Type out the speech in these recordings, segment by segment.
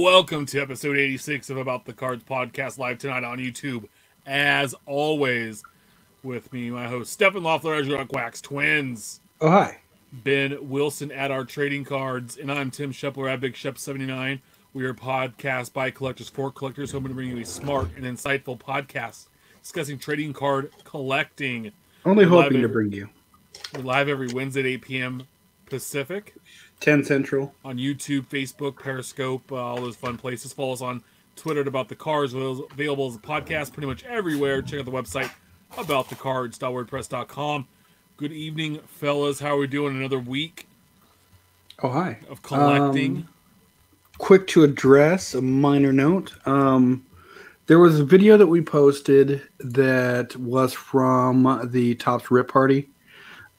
Welcome to episode 86 of About the Cards podcast, live tonight on YouTube. As always, with me, my host, Stephen Loffler, as your Quacks Twins. Oh, hi. Ben Wilson at our trading cards, and I'm Tim Schepler at Big Shep 79. We are a podcast by collectors for collectors, hoping to bring you a smart and insightful podcast discussing trading card collecting. Only hoping to bring you. We're live every Wednesday at 8 p.m. Pacific, 10 Central, on YouTube, Facebook, Periscope, all those fun places. Follow us on Twitter at About the Cards, available as a podcast pretty much everywhere. Check out the website aboutthecards.wordpress.com. Good evening, fellas. How are we doing? Another week. Oh, hi. Of collecting. Quick to address a minor note. There was a video that we posted that was from the Topps Rip Party.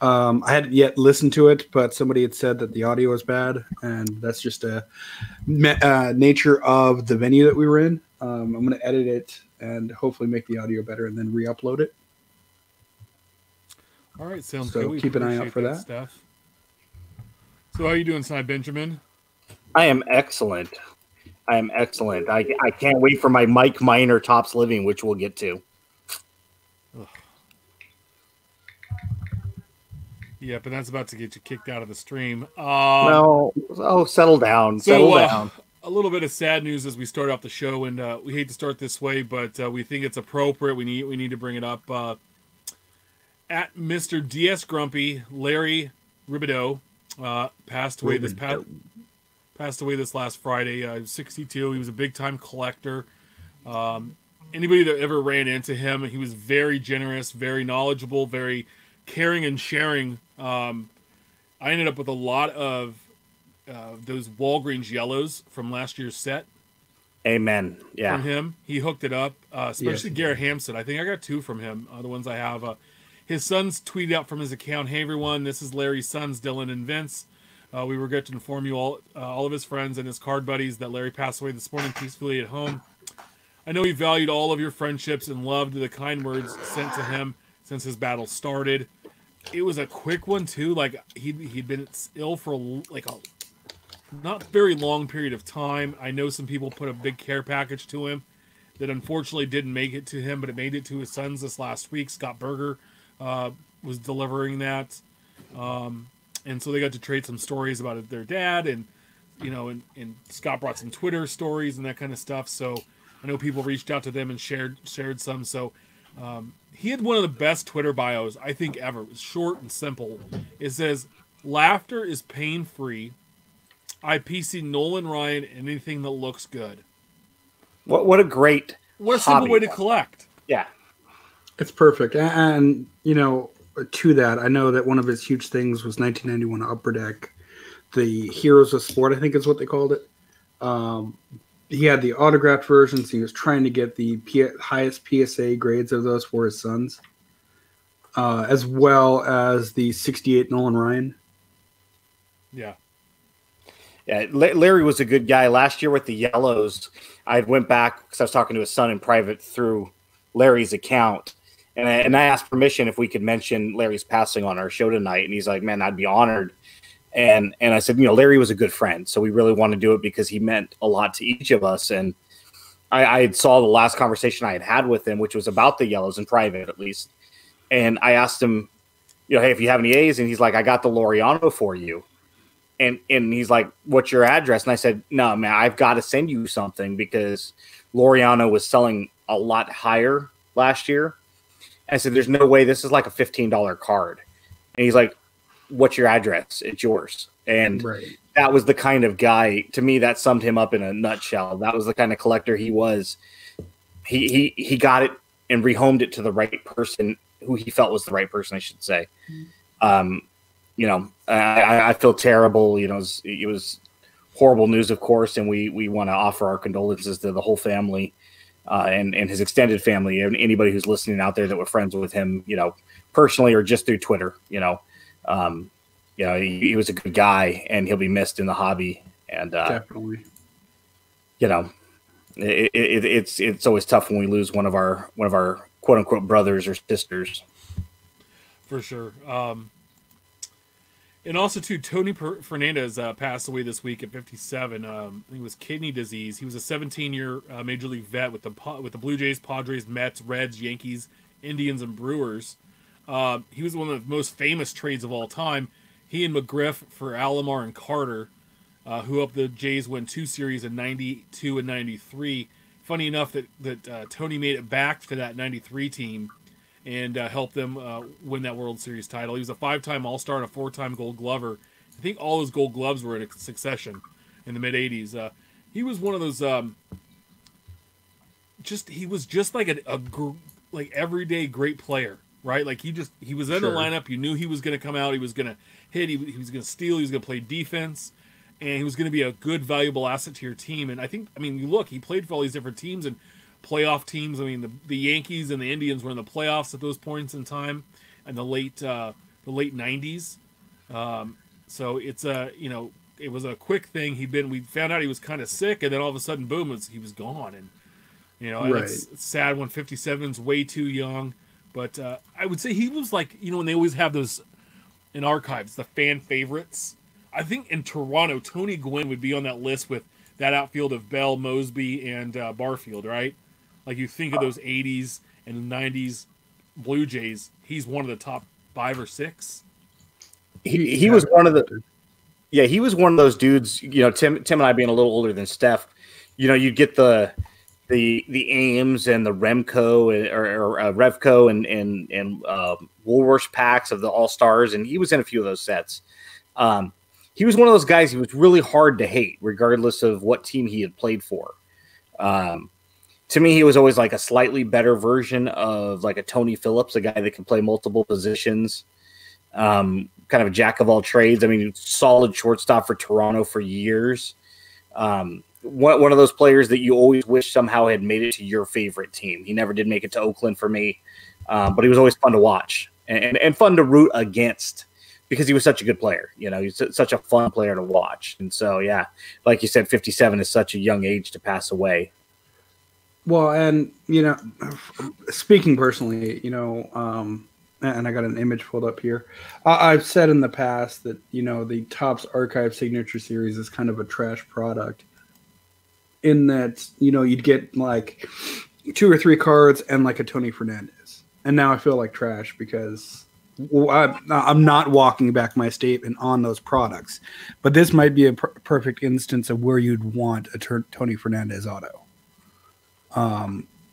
I hadn't yet listened to it, but somebody had said that the audio was bad, and that's just a nature of the venue that we were in. I'm going to edit it and hopefully make the audio better, and then re-upload it. All right, sounds good. So keep an eye out for that. Stuff. So how are you doing tonight, Benjamin? I am excellent. I am excellent. I can't wait for my Mike Minor Topps Living, which we'll get to. Ugh. Yeah, but that's about to get you kicked out of the stream. No. Oh, settle down. So, settle down. A little bit of sad news as we start off the show, and we hate to start this way, but we think it's appropriate. We need to bring it up. At Mr. DS Grumpy, Larry Ribideau passed away this last Friday. 62. He was a big time collector. Anybody that ever ran into him, he was very generous, very knowledgeable, very caring and sharing. I ended up with a lot of those Walgreens yellows from last year's set. Amen. Yeah. From him, he hooked it up. Especially yes. Garrett Hampson. I think I got two from him. The ones I have. His sons tweeted out from his account, "Hey everyone, this is Larry's sons, Dylan and Vince. We regret to inform you all of his friends and his card buddies that Larry passed away this morning peacefully at home. I know he valued all of your friendships and loved the kind words sent to him since his battle started." It was a quick one too. Like he'd been ill for like a not very long period of time. I know some people put a big care package to him that unfortunately didn't make it to him, but it made it to his sons this last week. Scott Berger was delivering that, and so they got to trade some stories about their dad, and you know, and Scott brought some Twitter stories and that kind of stuff. So I know people reached out to them and shared some. So he had one of the best Twitter bios I think ever. It was short and simple. It says, "Laughter is pain free. I PC Nolan Ryan anything that looks good." What a great hobby. Simple way to collect. Yeah. It's perfect. And, you know, to that, I know that one of his huge things was 1991 Upper Deck, the Heroes of Sport, I think is what they called it. He had the autographed versions. He was trying to get the highest PSA grades of those for his sons, as well as the 68 Nolan Ryan. Yeah. Yeah, Larry was a good guy. Last year with the yellows, I went back because I was talking to his son in private through Larry's account. And I asked permission if we could mention Larry's passing on our show tonight. And he's like, "Man, I'd be honored." And I said, you know, Larry was a good friend. So we really want to do it because he meant a lot to each of us. And I saw the last conversation I had with him, which was about the yellows in private, at least. And I asked him, you know, "Hey, if you have any A's," and he's like, "I got the Laureano for you." And he's like, "What's your address?" And I said, "No, man, I've got to send you something because Laureano was selling a lot higher last year." I said, "There's no way this is like a $15 card." And he's like, "What's your address? It's yours." And right. That was the kind of guy, to me, that summed him up in a nutshell. That was the kind of collector he was. He got it and rehomed it to the right person, who he felt was the right person, I should say. You know, I feel terrible. You know, it was horrible news, of course, and we want to offer our condolences to the whole family. And his extended family, and anybody who's listening out there that were friends with him, you know, personally or just through Twitter, you know, he was a good guy, and he'll be missed in the hobby. And definitely, you know, it's always tough when we lose one of our quote unquote brothers or sisters. For sure. And also, too, Tony Fernandez passed away this week at 57. I think it was kidney disease. He was a 17-year major league vet with the Blue Jays, Padres, Mets, Reds, Yankees, Indians, and Brewers. He was one of the most famous trades of all time. He and McGriff for Alomar and Carter, who helped the Jays win two series in 92 and 93. Funny enough that Tony made it back to that 93 team and helped them win that World Series title. He was a five-time All-Star and a four-time Gold Glover. I think all his Gold Gloves were in a succession in the mid-'80s. He was one of those he was just like a everyday great player, right? Like he was in the lineup. You knew he was going to come out. He was going to hit. He was going to steal. He was going to play defense. And he was going to be a good, valuable asset to your team. And he played for all these different teams and playoff teams. I mean, the Yankees and the Indians were in the playoffs at those points in time, in the late 90s. So it's it was a quick thing. We found out he was kind of sick, and then all of a sudden, boom, he was gone. And right. It's sad when 57's way too young. But I would say he was like, when they always have those in archives, the fan favorites. I think in Toronto, Tony Gwynn would be on that list with that outfield of Bell, Mosby, and Barfield, right? Like you think of those 80s and 90s Blue Jays, he's one of the top five or six. He was one of the – yeah, he was one of those dudes, Tim and I being a little older than Steph, you'd get the Ames and the Remco or Revco and Woolworths packs of the All-Stars, and he was in a few of those sets. He was one of those guys who was really hard to hate, regardless of what team he had played for. To me, he was always like a slightly better version of like a Tony Phillips, a guy that can play multiple positions, kind of a jack of all trades. I mean, solid shortstop for Toronto for years. One of those players that you always wish somehow had made it to your favorite team. He never did make it to Oakland for me, but he was always fun to watch and fun to root against. Because he was such a good player, he's such a fun player to watch. And so, yeah, like you said, 57 is such a young age to pass away. Well, and, speaking personally, and I got an image pulled up here. I've said in the past that, the Topps Archive Signature Series is kind of a trash product in that, you'd get like two or three cards and like a Tony Fernandez. And now I feel like trash because – I'm not walking back my statement on those products, but this might be a perfect instance of where you'd want a Tony Fernandez auto,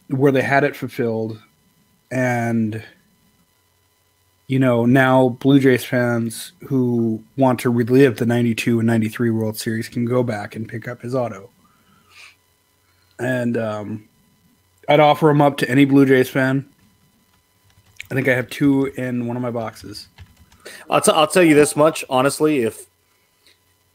where they had it fulfilled. And, now Blue Jays fans who want to relive the 92 and 93 World Series can go back and pick up his auto. And I'd offer him up to any Blue Jays fan. I think I have two in one of my boxes. I'll tell you this much, honestly.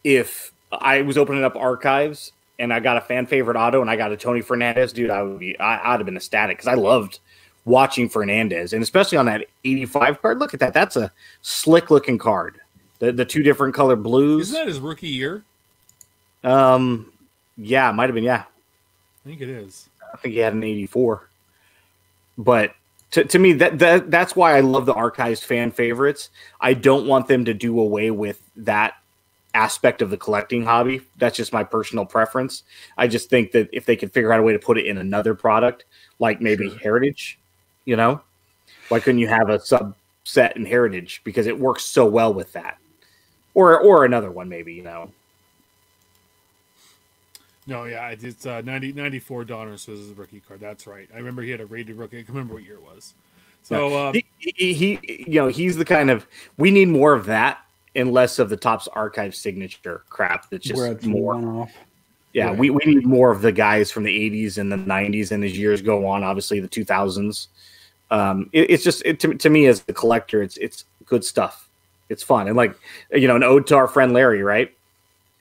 If I was opening up archives and I got a fan favorite auto and I got a Tony Fernandez, dude, I'd have been ecstatic because I loved watching Fernandez, and especially on that 85 card. Look at that; that's a slick looking card. The two different color blues. Isn't that his rookie year? Yeah, it might have been. Yeah, I think it is. I think he had an 84, but. To me, that's why I love the archived fan favorites. I don't want them to do away with that aspect of the collecting hobby. That's just my personal preference. I just think that if they could figure out a way to put it in another product, like maybe Heritage, why couldn't you have a subset in Heritage? Because it works so well with that. Or another one, maybe, No, yeah, it's 94 Donners was his rookie card. That's right. I remember he had a rated rookie. I can't remember what year it was. So he's the kind of we need more of that and less of the Topps Archive signature crap. That's just more. Yeah, right. we need more of the guys from the 80s and the 90s, and as years go on, obviously the 2000s. To me as the collector, it's good stuff. It's fun and like an ode to our friend Larry, right?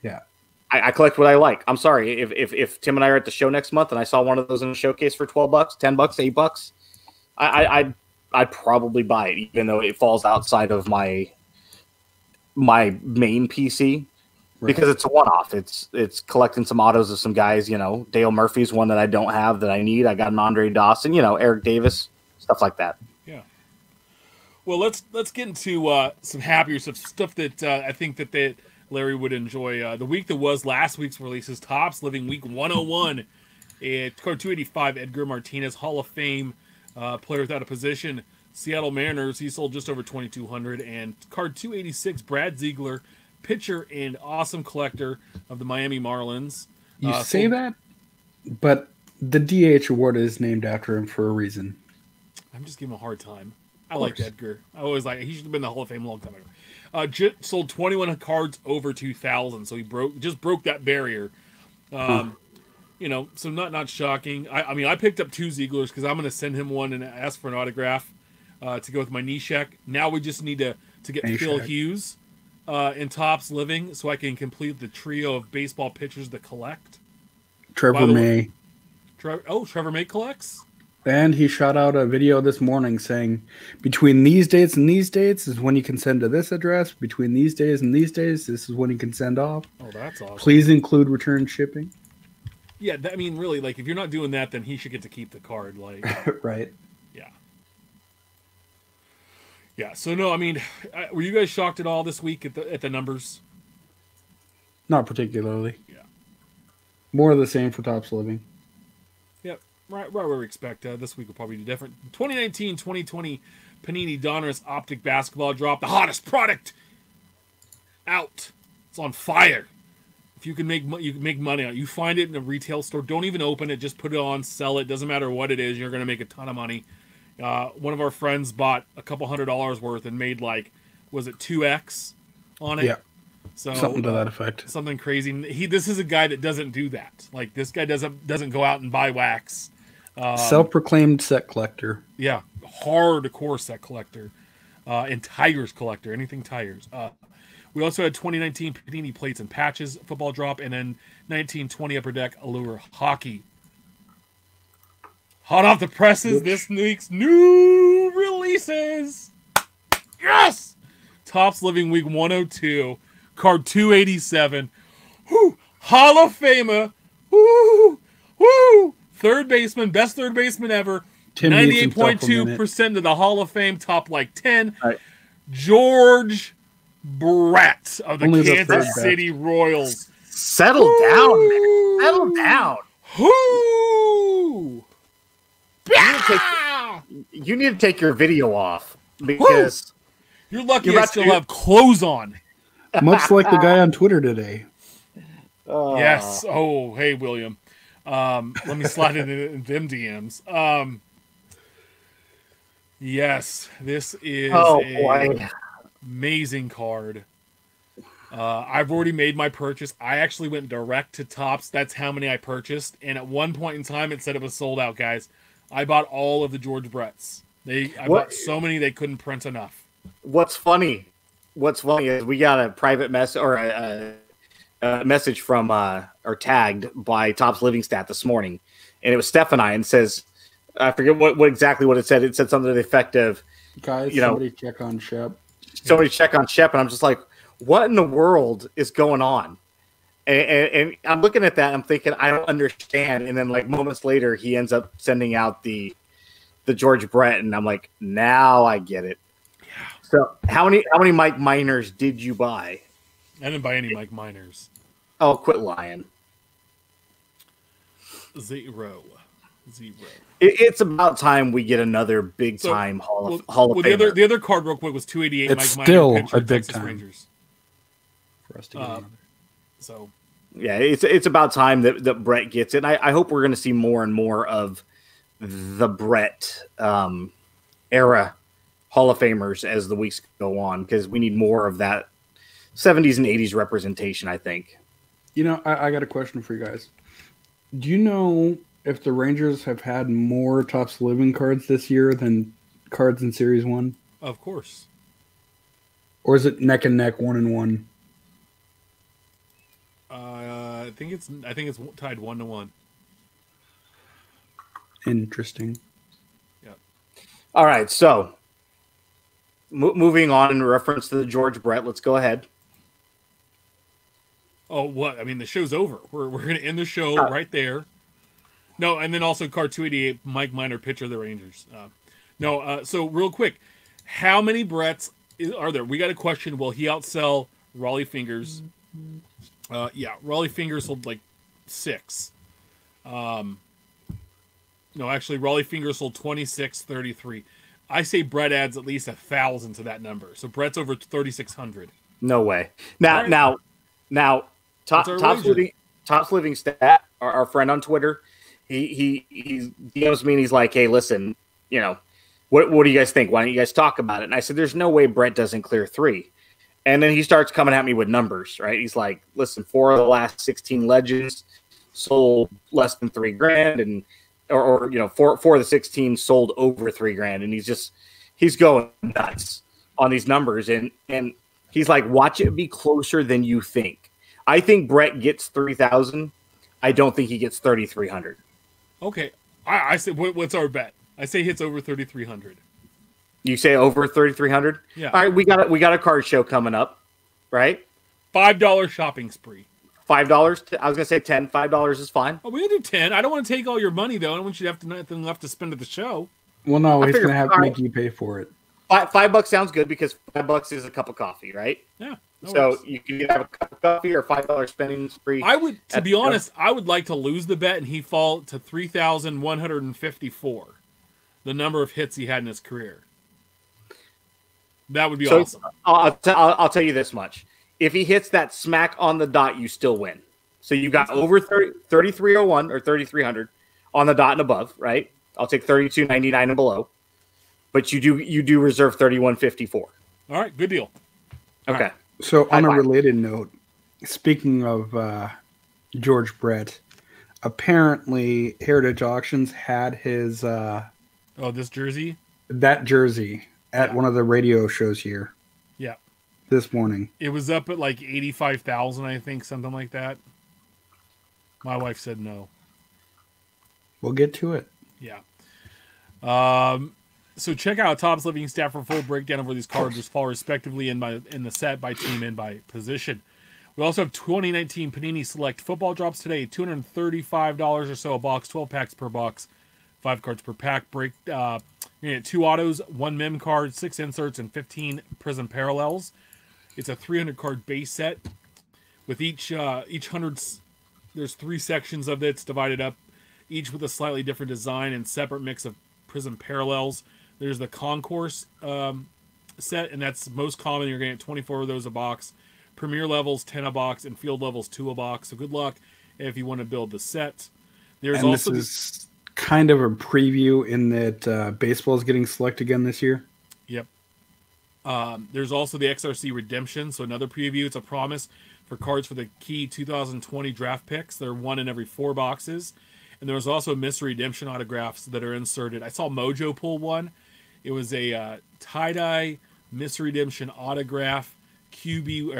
Yeah. I collect what I like. I'm sorry if Tim and I are at the show next month and I saw one of those in a showcase for $12, $10, $8, I'd probably buy it, even though it falls outside of my main PC. because it's a one-off. It's collecting some autos of some guys, you know. Dale Murphy's one that I don't have that I need. I got an Andre Dawson, you know, Eric Davis, stuff like that. Yeah. Well, let's get into some happier stuff that I think that Larry would enjoy. The week that was last week's releases, Topps Living Week 101. It's card 285, Edgar Martinez, Hall of Fame, player without a position, Seattle Mariners. He sold just over 2,200. And card 286, Brad Ziegler, pitcher and awesome collector of the Miami Marlins. You say that, but the DH award is named after him for a reason. I'm just giving him a hard time. I like Edgar. I always like it. He should have been in the Hall of Fame a long time ago. Sold 21 cards over 2,000, so he broke that barrier. You know, so not shocking. I mean, I picked up two Zieglers because I'm going to send him one and ask for an autograph to go with my Neshek. Now we just need to get Neshek. Phil Hughes and Topps Living so I can complete the trio of baseball pitchers that collect. Trevor May. Trevor May collects? And he shot out a video this morning saying, between these dates and these dates is when you can send to this address. Between these days and these days, this is when you can send off. Oh, that's awesome. Please include return shipping. Yeah, I mean, really, like, if you're not doing that, then he should get to keep the card. Like, right. Yeah. Yeah, so, no, I mean, were you guys shocked at all this week at the numbers? Not particularly. Yeah. More of the same for Topps Living. Right where we expect. This week will probably be different. 2019-2020 Panini Donruss Optic Basketball Drop. The hottest product out. It's on fire. If you can make money on it. You find it in a retail store. Don't even open it. Just put it on. Sell it. Doesn't matter what it is. You're going to make a ton of money. One of our friends bought a couple $100s worth and made like, was it 2X on it? Yeah. So, something to that effect. Something crazy. This is a guy that doesn't do that. Like, this guy doesn't go out and buy wax. Self-proclaimed set collector. Yeah, hardcore set collector and Tigers collector, anything Tigers. We also had 2019 Panini Plates and Patches football drop, and then 1920 Upper Deck Allure Hockey. Hot off the presses, This week's new releases. Yes! Topps Living Week 102, card 287. Woo! Hall of Famer. Woo! Woo! Third baseman, best third baseman ever. 98.2% of the Hall of Fame, top like 10. Right. George Brett of the Kansas City Royals. Settle down, man. Settle down. Who? You need to take your video off because you're lucky you still have clothes on. Much like the guy on Twitter today. Yes. Oh, hey, William. Let me slide in them DMs. Yes, this is amazing card. I've already made my purchase. I actually went direct to Topps. That's how many I purchased. And at one point in time, it said it was sold out, guys. I bought all of the George Bretts. I bought so many they couldn't print enough. What's funny is we got a private message or a message from or tagged by Topps Living Stat this morning, and it was Steph and I, and says, I forget what exactly what it said. It said something to the effect of, guys, check on Shep. Somebody check on Shep, and I'm just like, what in the world is going on? And I'm looking at that, and I'm thinking, I don't understand. And then like moments later, he ends up sending out the George Brett, and I'm like, now I get it. Yeah. So how many Mike Minors did you buy? I didn't buy any Mike Minors. Oh, quit lying. Zero. It's about time we get another big-time Hall of Famer. The other card real quick was 288. It's Mike still Minor, pitcher, a big time Rangers. For us to get another. So, yeah, it's about time that Brett gets it. And I hope we're going to see more and more of the Brett era Hall of Famers as the weeks go on, because we need more of that 70s and 80s representation, I think. You know, I got a question for you guys. Do you know if the Rangers have had more Topps Living cards this year than cards in Series 1? Of course. Or is it neck and neck, 1-1? I think it's tied 1-1. Interesting. Yeah. All right, so moving on in reference to the George Brett, let's go ahead. Oh, what? I mean, the show's over. We're going to end the show right there. No, and then also card 288, Mike Minor, pitcher of the Rangers. So real quick, how many Bretts are there? We got a question. Will he outsell Raleigh Fingers? Yeah, Raleigh Fingers sold like 6. No, actually, Raleigh Fingers sold 2633. I say Brett adds at least 1,000 to that number. So Brett's over 3,600. No way. Now, right. now, Topps Living Stat, our friend on Twitter, he DMs me and he's like, hey, listen, you know, what do you guys think? Why don't you guys talk about it? And I said, there's no way Brett doesn't clear 3. And then he starts coming at me with numbers, right? He's like, listen, 4 of the last 16 legends sold less than $3,000, and or you know, 4 of the 16 sold over $3,000, and he's going nuts on these numbers, and he's like, watch it be closer than you think. I think Brett gets 3,000. I don't think he gets 3,300. Okay, I say what's our bet? I say hits over 3,300. You say over 3,300? Yeah. All right, we got a card show coming up, right? $5 shopping spree. $5. I was gonna say 10. $5 is fine. Oh, we can do 10. I don't want to take all your money though. I don't want you to have to nothing left to spend at the show. Well, no, he's gonna have to make you pay for it. $5 sounds good because $5 is a cup of coffee, right? Yeah. So works. You can have a cup of coffee or $5 spending spree. I would, to be honest, I would like to lose the bet and he fall to 3,154, the number of hits he had in his career. That would be awesome. I'll tell you this much. If he hits that smack on the dot, you still win. So you got over 3,301 or 3,300 on the dot and above, right? I'll take 3,299 and below. But you do reserve 3,154. All right, good deal. Okay. Right. So on a related note, speaking of George Brett, apparently Heritage Auctions had his jersey at one of the radio shows here. Yeah. This morning. It was up at like 85,000, I think, something like that. My wife said no. We'll get to it. Yeah. So check out Topps Living Stat for full breakdown of where these cards just fall respectively in the set by team and by position. We also have 2019 Panini Select football drops today, $235 or so a box, 12 packs per box, 5 cards per pack. Break you get 2 autos, 1 mem card, 6 inserts, and 15 prism parallels. It's a 300 card base set with each 100. There's 3 sections of it. It's divided up, each with a slightly different design and separate mix of prism parallels. There's the concourse set, and that's most common. You're going to get 24 of those a box. Premier levels, 10 a box, and field levels, 2 a box. So good luck if you want to build the set. There's and also this is kind of a preview in that baseball is getting select again this year. Yep. There's also the XRC Redemption, so another preview. It's a promise for cards for the key 2020 draft picks. They're one in every 4 boxes. And there was also mystery redemption autographs that are inserted. I saw Mojo pull one. It was a tie-dye mystery redemption autograph QB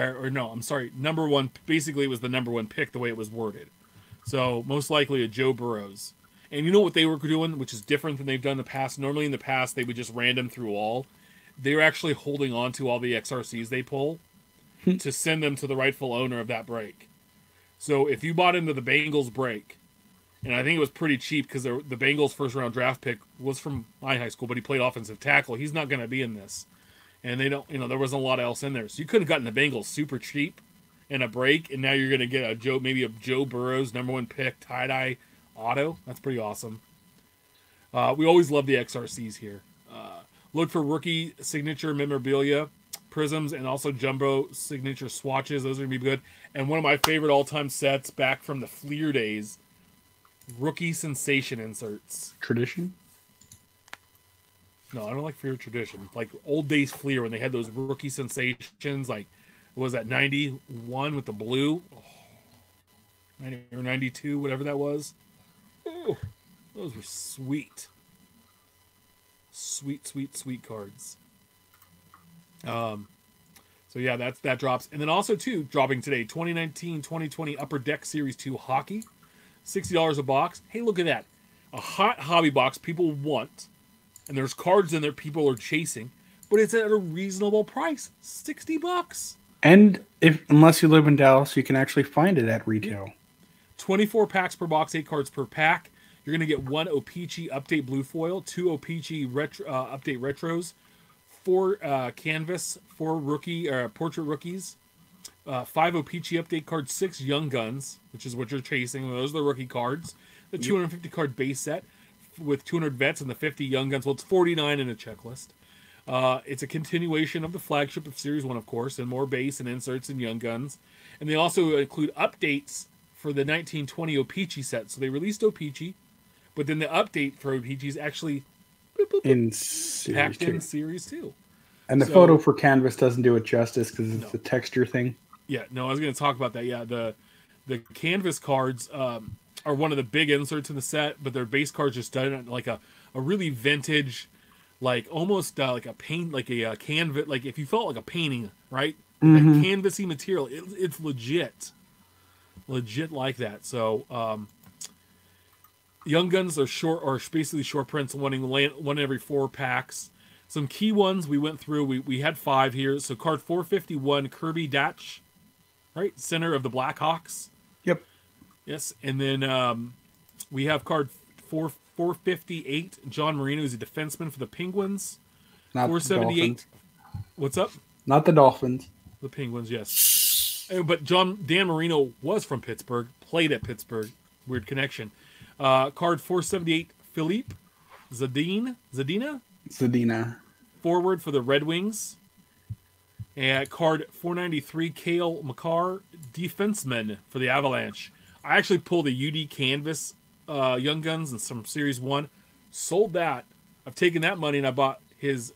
number one. Basically, it was the number 1 pick the way it was worded. So most likely a Joe Burrows. And you know what they were doing, which is different than they've done in the past. Normally in the past, they would just random through all. They were actually holding on to all the XRCs they pull to send them to the rightful owner of that break. So if you bought into the Bengals break, and I think it was pretty cheap because the Bengals' first-round draft pick was from my high school, but he played offensive tackle. He's not going to be in this, and they don't. You know, there wasn't a lot else in there, so you could have gotten the Bengals super cheap and a break, and now you're going to get maybe a Joe Burrows number 1 pick tie-dye auto. That's pretty awesome. We always love the XRCs here. Look for rookie signature memorabilia, prisms, and also jumbo signature swatches. Those are going to be good. And one of my favorite all-time sets back from the Fleer days. Rookie sensation inserts. Tradition? No, I don't like Fleer tradition. Like old days Fleer when they had those rookie sensations. Like, what was that, 91 with the blue? Oh, 90 or 92, whatever that was. Oh, those were sweet. Sweet, sweet, sweet cards. So yeah, that drops. And then also, too, dropping today, 2019-2020 Upper Deck Series 2 Hockey. $60 a box. Hey, look at that. A hot hobby box people want, and there's cards in there people are chasing, but it's at a reasonable price. $60. And unless you live in Dallas, you can actually find it at retail. 24 packs per box, 8 cards per pack. You're going to get 1 Opeachy Update Blue Foil, 2 Opeachy Update Retros, 4 Canvas, 4 Portrait Rookies, 5 Opeachy Update Cards, 6 Young Guns, which is what you're chasing. Those are the rookie cards. The 250-card base set with 200 vets and the 50 Young Guns. Well, it's 49 in a checklist. It's a continuation of the flagship of Series 1, of course, and more base and inserts and Young Guns. And they also include updates for the 1920 Opeachy set. So they released Opeachy. But then the update for OPG is actually packed in Series 2. And the photo for Canvas doesn't do it justice because it's a texture thing. Yeah, no, I was going to talk about that. Yeah, the Canvas cards are one of the big inserts in the set, but their base cards just done like a really vintage, like almost like a paint, like a canvas, like if you felt like a painting, right? Mm-hmm. That canvassy material. It's legit like that. So, Young Guns are basically short prints, one every 4 packs. Some key ones we went through. We had 5 here. So card 451, Kirby Datch, right? Center of the Blackhawks. Yep. Yes. And then we have card 458, John Marino is a defenseman for the Penguins. Not 478. What's up? Not the Dolphins. The Penguins, yes. But Dan Marino was from Pittsburgh, played at Pittsburgh. Weird connection. Card 478, Philippe Zadina, forward for the Red Wings. And card 493, Cale Makar, defenseman for the Avalanche. I actually pulled a UD Canvas Young Guns and some Series 1. Sold that. I've taken that money and I bought his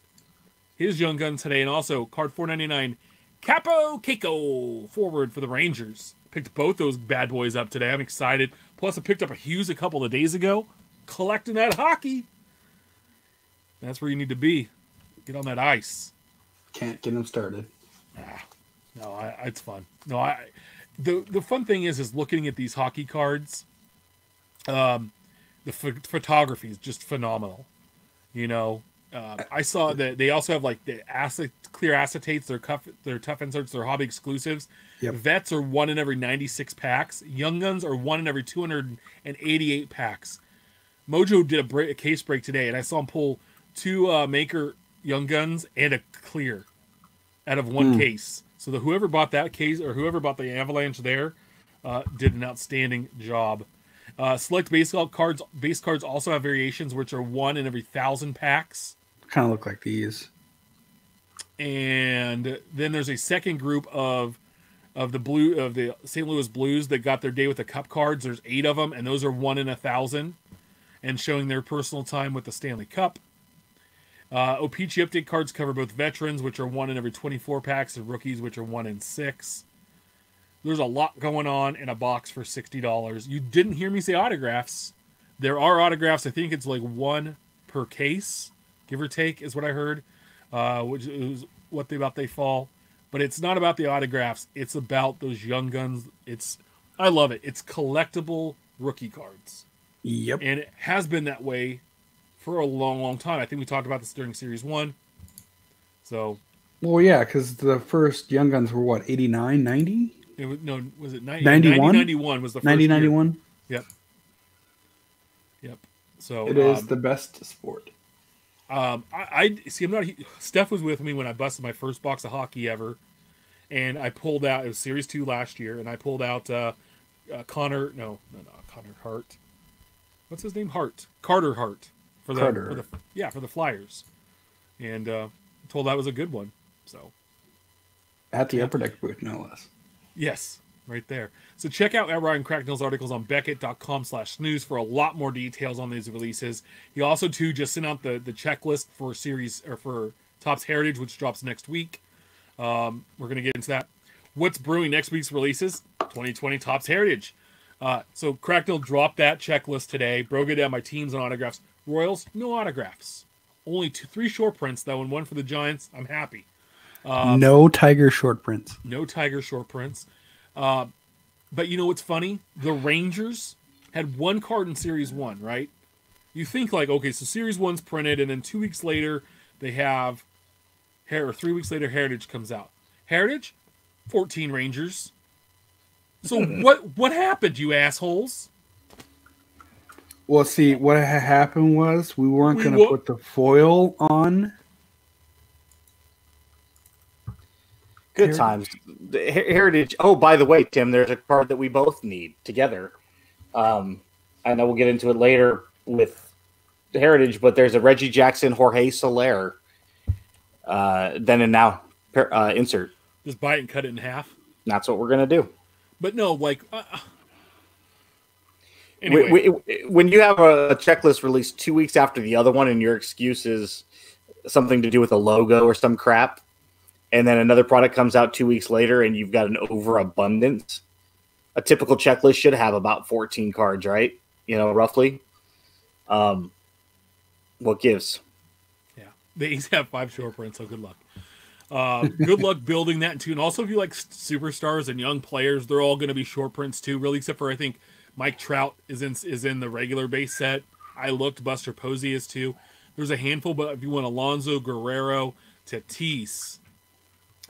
Young Guns today. And also card 499, Capo Keiko, forward for the Rangers. Picked both those bad boys up today. I'm excited. Plus, I picked up a Hughes a couple of days ago. Collecting that hockey. That's where you need to be. Get on that ice. Can't get them started. No, it's fun. No, the fun thing is looking at these hockey cards. The photography is just phenomenal. You know, I saw that they also have like the clear acetates, their tough inserts, their hobby exclusives. Yep. Vets are 1 in every 96 packs. Young Guns are 1 in every 288 packs. Mojo did a case break today, and I saw him pull 2 Maker Young Guns and a clear out of 1 case. So whoever bought that case or whoever bought the Avalanche there did an outstanding job. Select base cards also have variations, which are 1 in every 1,000 packs. Kind of look like these. And then there's a second group of the St. Louis Blues that got their day with the cup cards. There's 8 of them, and those are 1 in 1,000, and showing their personal time with the Stanley Cup. Opeachy update cards cover both veterans, which are 1 in every 24 packs, and rookies, which are 1 in 6. There's a lot going on in a box for $60. You didn't hear me say autographs. There are autographs. I think it's like 1 per case, give or take, is what I heard. Which is what they fall. But it's not about the autographs. It's about those Young Guns. I love it. It's collectible rookie cards. Yep. And it has been that way for a long, long time. I think we talked about this during Series 1. So. Well, yeah, because the first Young Guns were what, 89, 90? No, was it 90? 91? 91 was the first 91? Yep. Yep. So it is the best sport. I see. Steph was with me when I busted my first box of hockey ever, and I pulled out. It was Series 2 last year, and I pulled out Connor Hart. What's his name? Carter Hart for the Flyers, and I'm told that was a good one. So at the upper deck booth, no less. Yes, right there. So check out Ryan Cracknell's articles on Beckett.com/news for a lot more details on these releases. He also just sent out the checklist for Topps Heritage, which drops next week. We're gonna get into that. What's brewing next week's releases? 2020 Topps Heritage. So Cracknell dropped that checklist today. Broke it down by teams and autographs. Royals, no autographs. Only 3 short prints though, and 1 for the Giants. I'm happy. No Tiger short prints. But you know what's funny? The Rangers had 1 card in Series 1, right? You think like, okay, so Series 1's printed, and then 2 weeks later 3 weeks later Heritage comes out. Heritage, 14 Rangers. So what happened, you assholes? Well, see, what happened was we weren't going to put the foil on. Good Heritage. Times. Heritage. Oh, by the way, Tim, there's a card that we both need together. I know we'll get into it later with the Heritage, but there's a Reggie Jackson, Jorge Soler, then and now insert. Just buy it and cut it in half. That's what we're going to do. But no, like... Anyway. When you have a checklist released 2 weeks after the other one and your excuse is something to do with a logo or some crap, and then another product comes out 2 weeks later and you've got an overabundance, a typical checklist should have about 14 cards, right? You know, roughly. What gives? Yeah. They each have 5 short prints, so good luck. Good luck building that too. And also, if you like superstars and young players, they're all going to be short prints too, really, except for I think Mike Trout is in the regular base set. I looked. Buster Posey is too. There's a handful, but if you want Alonso, Guerrero, Tatis,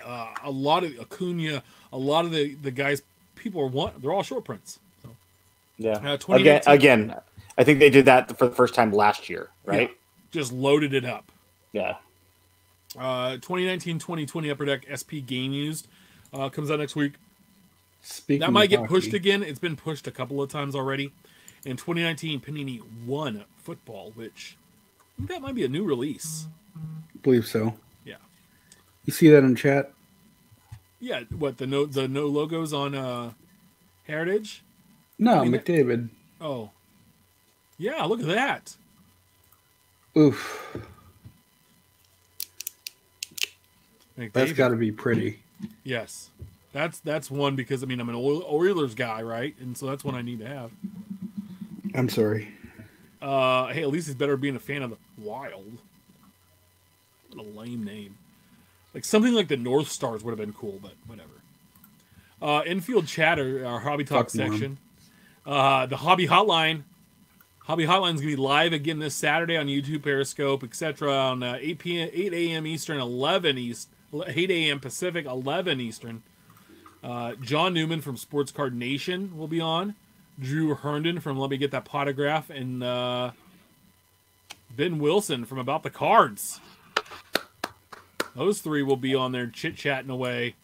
a lot of Acuna, a lot of the guys people are want. They're all short prints. So. Yeah. Again, I think they did that for the first time last year, right? Yeah. Just loaded it up. Yeah. 2019-2020 Upper Deck SP Game Used comes out next week. Speaking that might get hockey. Pushed again. It's been pushed a couple of times already. In 2019, Panini won football, which I think that might be a new release. I believe so. Yeah. You see that in chat? Yeah. What, the no logos on Heritage? No, I mean, McDavid. Oh. Yeah, look at that. Oof. McDavid. That's got to be pretty. Yes. That's one because, I mean, I'm an Oilers guy, right? And so that's one I need to have. I'm sorry. Hey, at least he's better being a fan of the Wild. What a lame name. Like something like the North Stars would have been cool, but whatever. Infield Chatter, our Hobby Talk section. The Hobby Hotline. Hobby Hotline is going to be live again this Saturday on YouTube, Periscope, etc. on 8 a.m. Eastern, 8 a.m. Pacific, 11 Eastern. John Newman from Sports Card Nation will be on. Drew Herndon from Let Me Get That Potograph. And Ben Wilson from About the Cards. Those three will be on there chit-chatting away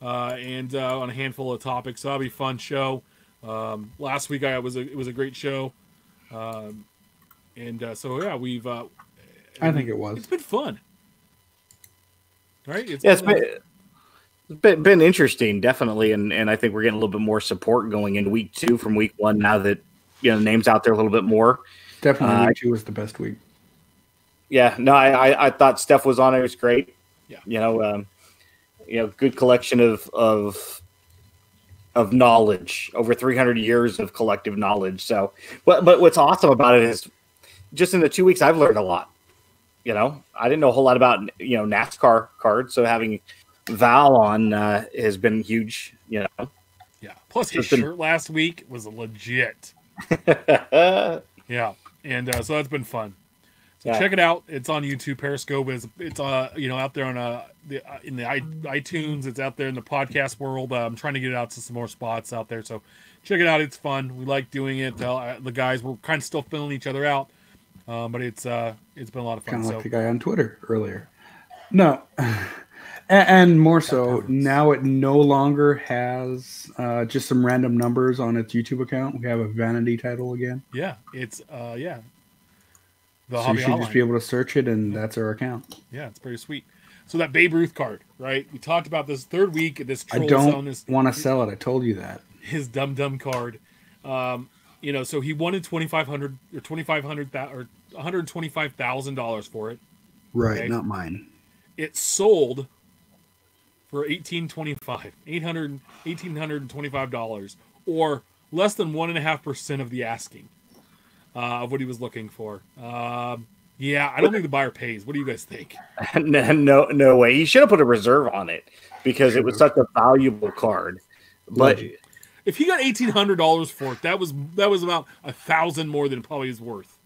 and on a handful of topics. So that'll be a fun show. Last week it was a great show. So, yeah, we've... I think it was. It's been fun. Right? It's been interesting, definitely, and I think we're getting a little bit more support going into week two from week one now that, you know, the name's out there a little bit more. Definitely week two was the best week. Yeah, no, I thought Steph was on it. It was great. Yeah. You know, good collection of knowledge, over 300 years of collective knowledge. So, but what's awesome about it is just in the 2 weeks I've learned a lot. You know, I didn't know a whole lot about, you know, NASCAR cards, so having Val on has been huge, you know. Yeah. Plus his shirt last week was legit. Yeah. And so that's been fun. So yeah. Check it out. It's on YouTube, Periscope. It's you know, out there on iTunes. It's out there in the podcast world. I'm trying to get it out to some more spots out there. So check it out. It's fun. We like doing it. The guys were kind of still filling each other out, but it's been a lot of fun. Kind of like the guy on Twitter earlier. No. And more so, now it no longer has just some random numbers on its YouTube account. We have a vanity title again. Yeah, it's yeah. So you should just be able to search it, and that's our account. Yeah, it's pretty sweet. So that Babe Ruth card, right? We talked about this third week. This troll zone. I don't want to sell it. I told you that. His dumb card. You know, so he wanted $2,500 or $125,000 for it. Right, okay? Not mine. It sold for $1,825, or less than 1.5% of the asking of what he was looking for. Yeah, I don't think the buyer pays. What do you guys think? No way. He should have put a reserve on it because it was such a valuable card. But if he got $1,800 for it, that was about $1,000 more than probably is worth.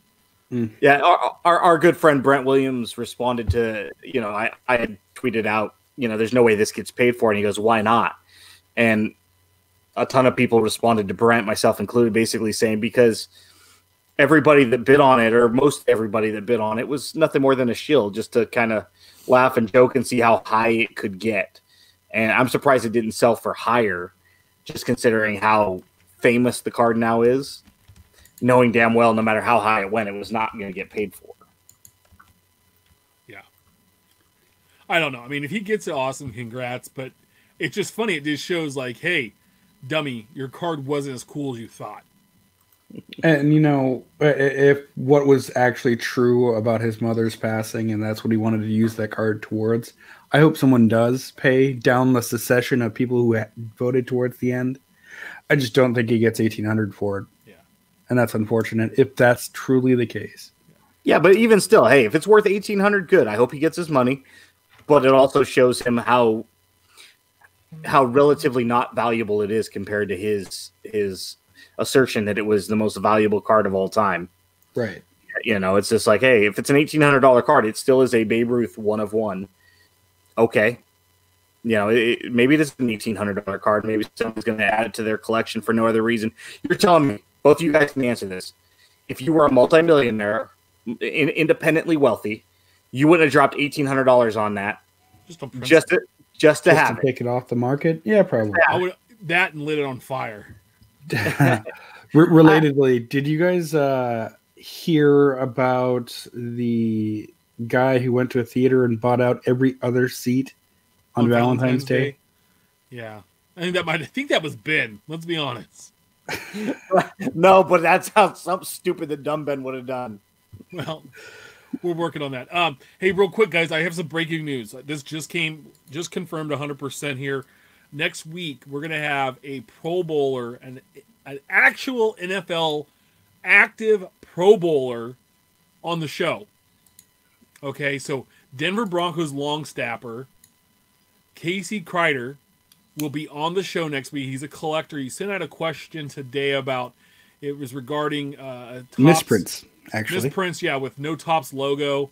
Mm. Yeah, our good friend Brent Williams responded to, you know, I had tweeted out you know, there's no way this gets paid for. And he goes, why not? And a ton of people responded to Brent, myself included, basically saying, because everybody that bid on it, or most everybody that bid on it, was nothing more than a shill just to kind of laugh and joke and see how high it could get. And I'm surprised it didn't sell for higher, just considering how famous the card now is, knowing damn well no matter how high it went, it was not going to get paid for. Yeah. I don't know. I mean, if he gets it, awesome, congrats. But it's just funny. It just shows like, hey, dummy, your card wasn't as cool as you thought. And, you know, if what was actually true about his mother's passing, and that's what he wanted to use that card towards, I hope someone does pay down the succession of people who voted towards the end. I just don't think he gets $1,800 for it. Yeah. And that's unfortunate if that's truly the case. Yeah, but even still, hey, if it's worth $1,800, good. I hope he gets his money. But it also shows him how relatively not valuable it is compared to his assertion that it was the most valuable card of all time. Right. You know, it's just like, hey, if it's an $1,800 card, it still is a Babe Ruth 1 of 1. Okay. You know, maybe it is an $1,800 card. Maybe someone's going to add it to their collection for no other reason. You're telling me, both of you guys can answer this. If you were a multimillionaire, independently wealthy, you wouldn't have dropped $1,800 on that just to have it. Take it off the market? Yeah, probably. I would, that and lit it on fire. Relatedly, did you guys hear about the guy who went to a theater and bought out every other seat on Valentine's Day? Yeah. I think that was Ben. Let's be honest. No, but that's how something stupid that dumb Ben would have done. Well, we're working on that. Hey, real quick, guys, I have some breaking news. This just confirmed 100% here. Next week, we're going to have a Pro Bowler, an actual NFL active Pro Bowler on the show. Okay, so Denver Broncos long snapper Casey Kreider will be on the show next week. He's a collector. He sent out a question today about, it was regarding Topps, misprints, actually. Misprints, yeah, with no Topps logo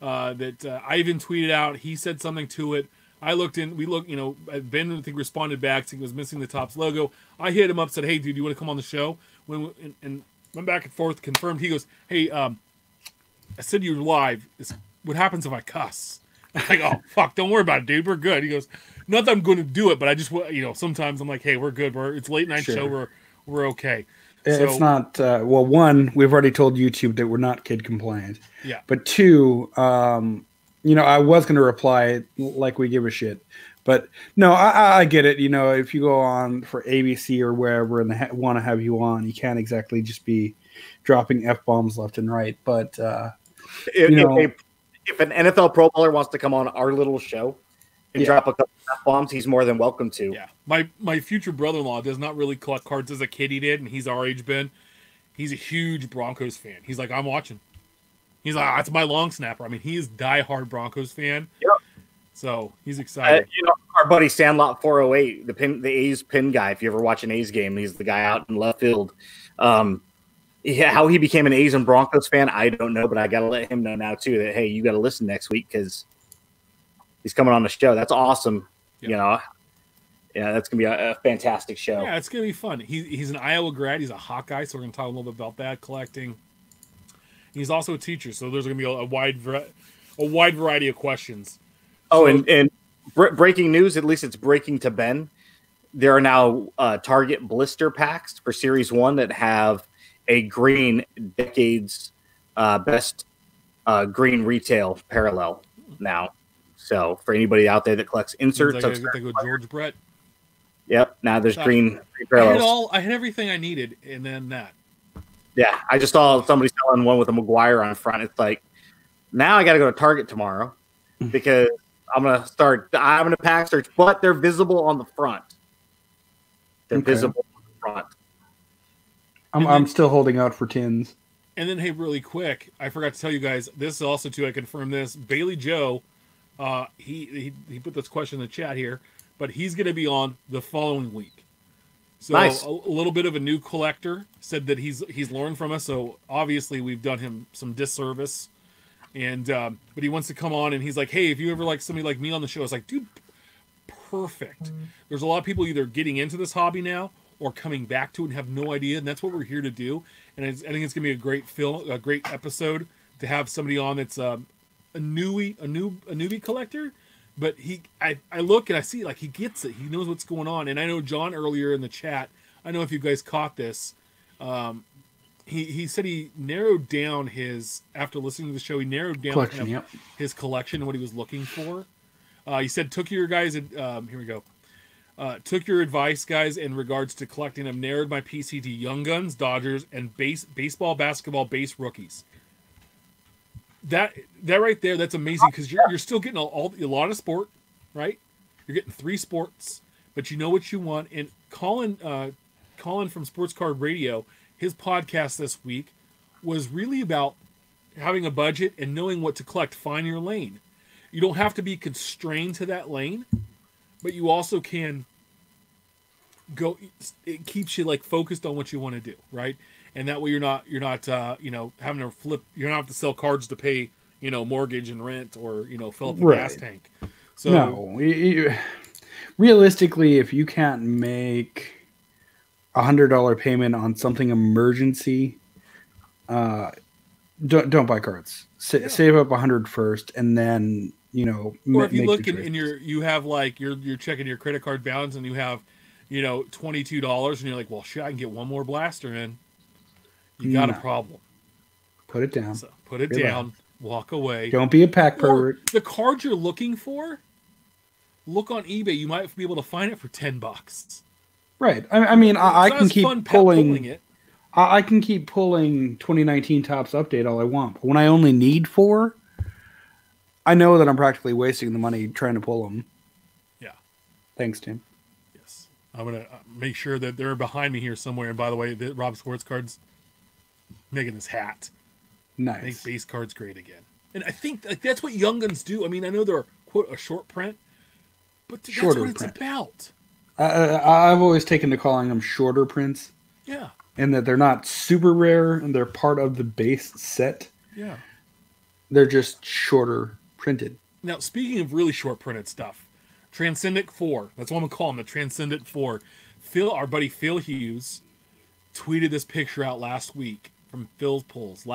that Ivan tweeted out. He said something to it. I looked in, you know, Ben, I think, responded back saying he was missing the Topps logo. I hit him up, said, hey, dude, you want to come on the show? And went back and forth, confirmed. He goes, hey, I said you were live. What happens if I cuss? I'm like, oh, fuck, don't worry about it, dude. We're good. He goes, not that I'm going to do it, but I just, you know, sometimes I'm like, hey, we're good. It's late night show. We're okay. It's not, well, one, we've already told YouTube that we're not kid compliant. Yeah. But two, you know, I was going to reply like we give a shit, but no, I get it. You know, if you go on for ABC or wherever and they want to have you on, you can't exactly just be dropping F-bombs left and right. But if an NFL Pro Bowler wants to come on our little show and drop a couple F-bombs, he's more than welcome to. Yeah, my future brother-in-law does not really collect cards as a kid. He did, and he's our age, Ben. He's a huge Broncos fan. He's like, I'm watching. He's like, that's my long snapper. I mean, he is diehard Broncos fan. Yep. So he's excited. You know, our buddy Sandlot 408, the A's pin guy. If you ever watch an A's game, he's the guy out in left field. Yeah, how he became an A's and Broncos fan, I don't know, but I got to let him know now too that, hey, you got to listen next week because he's coming on the show. That's awesome. Yep. You know, yeah, that's gonna be a fantastic show. Yeah, it's gonna be fun. He's an Iowa grad. He's a Hawkeye, so we're gonna talk a little bit about that collecting. He's also a teacher, so there's going to be a wide variety of questions. Oh, so, and breaking news, at least it's breaking to Ben. There are now Target blister packs for Series 1 that have a green decades best green retail parallel now. So for anybody out there that collects inserts. They go George Brett. Yep, now there's green parallels. I had everything I needed, and then that. Yeah, I just saw somebody selling one with a McGuire on front. It's like, now I got to go to Target tomorrow because I'm going to pack search, but they're visible on the front. They're visible on the front. I'm still holding out for tins. And then, hey, really quick, I forgot to tell you guys, this is also, too, I confirmed this. Bailey Joe, he put this question in the chat here, but he's going to be on the following week. So nice. A little bit of a new collector, said that he's learned from us. So obviously we've done him some disservice And but he wants to come on, and he's like, hey, if you ever like somebody like me on the show, it's like, dude, perfect. There's a lot of people either getting into this hobby now or coming back to it and have no idea, and that's what we're here to do. And I think it's gonna be a great film, a great episode to have somebody on that's a newbie collector. But I look and I see like he gets it. He knows what's going on. And I know John earlier in the chat, I don't know if you guys caught this. He said he narrowed down his, after listening to the show, he narrowed down collection, kind of his collection and what he was looking for. He said, took your guys, here we go. Took your advice, guys, in regards to collecting. I've narrowed my PC to Young Guns, Dodgers, and baseball, basketball, base rookies. That right there, that's amazing, because you're still getting a lot of sport, right? You're getting three sports, but you know what you want. And Colin from Sports Card Radio, his podcast this week was really about having a budget and knowing what to collect. Find your lane. You don't have to be constrained to that lane, but you also can go. It keeps you like focused on what you want to do, right? And that way you're not you know, having to flip. You don't have to sell cards to pay, you know, mortgage and rent, or, you know, fill up the gas tank. So no, realistically, if you can't make $100 payment on something emergency, don't buy cards. Save up $100 first, and then, you know. Or if you look and you have like you're checking your credit card balance and you have, you know, $22, and you're like, well, shit, I can get one more blaster in. You got a problem. Put it down. So put it down. Walk away. Don't be a pack pervert. The card you're looking for, look on eBay. You might be able to find it for $10. Right. I mean, I can keep pulling it. I can keep pulling 2019 Topps Update all I want. But when I only need four, I know that I'm practically wasting the money trying to pull them. Yeah. Thanks, Tim. Yes. I'm going to make sure that they're behind me here somewhere. And by the way, Rob Sports Cards making this hat. Nice. Make base cards great again. And I think that's what Young Guns do. I mean, I know they're, quote, a short print, but that's what it's about. I've always taken to calling them shorter prints. Yeah. And that they're not super rare, and they're part of the base set. Yeah. They're just shorter printed. Now, speaking of really short printed stuff, Transcendent 4. That's what I'm going to call them, the Transcendent 4. Our buddy Phil Hughes tweeted this picture out last week from Phil's Polls.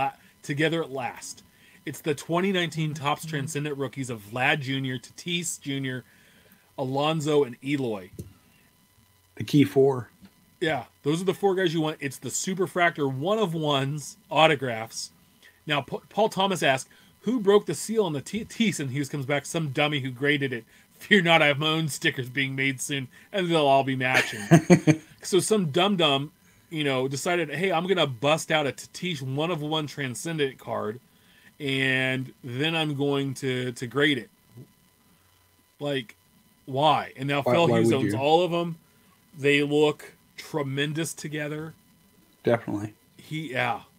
Together at last. It's the 2019 Topps Transcendent rookies of Vlad Jr., Tatis Jr., Alonso, and Eloy. The key four. Yeah, those are the four guys you want. It's the Superfractor one-of-ones autographs. Now, Paul Thomas asks, who broke the seal on the Tatis? And Hughes comes back, some dummy who graded it. Fear not, I have my own stickers being made soon, and they'll all be matching. So some dum-dum, you know, decided, hey, I'm going to bust out a Tatis one-of-one Transcendent card, and then I'm going to grade it. Like, why? And now Phil Hughes owns all of them. They look tremendous together. Definitely.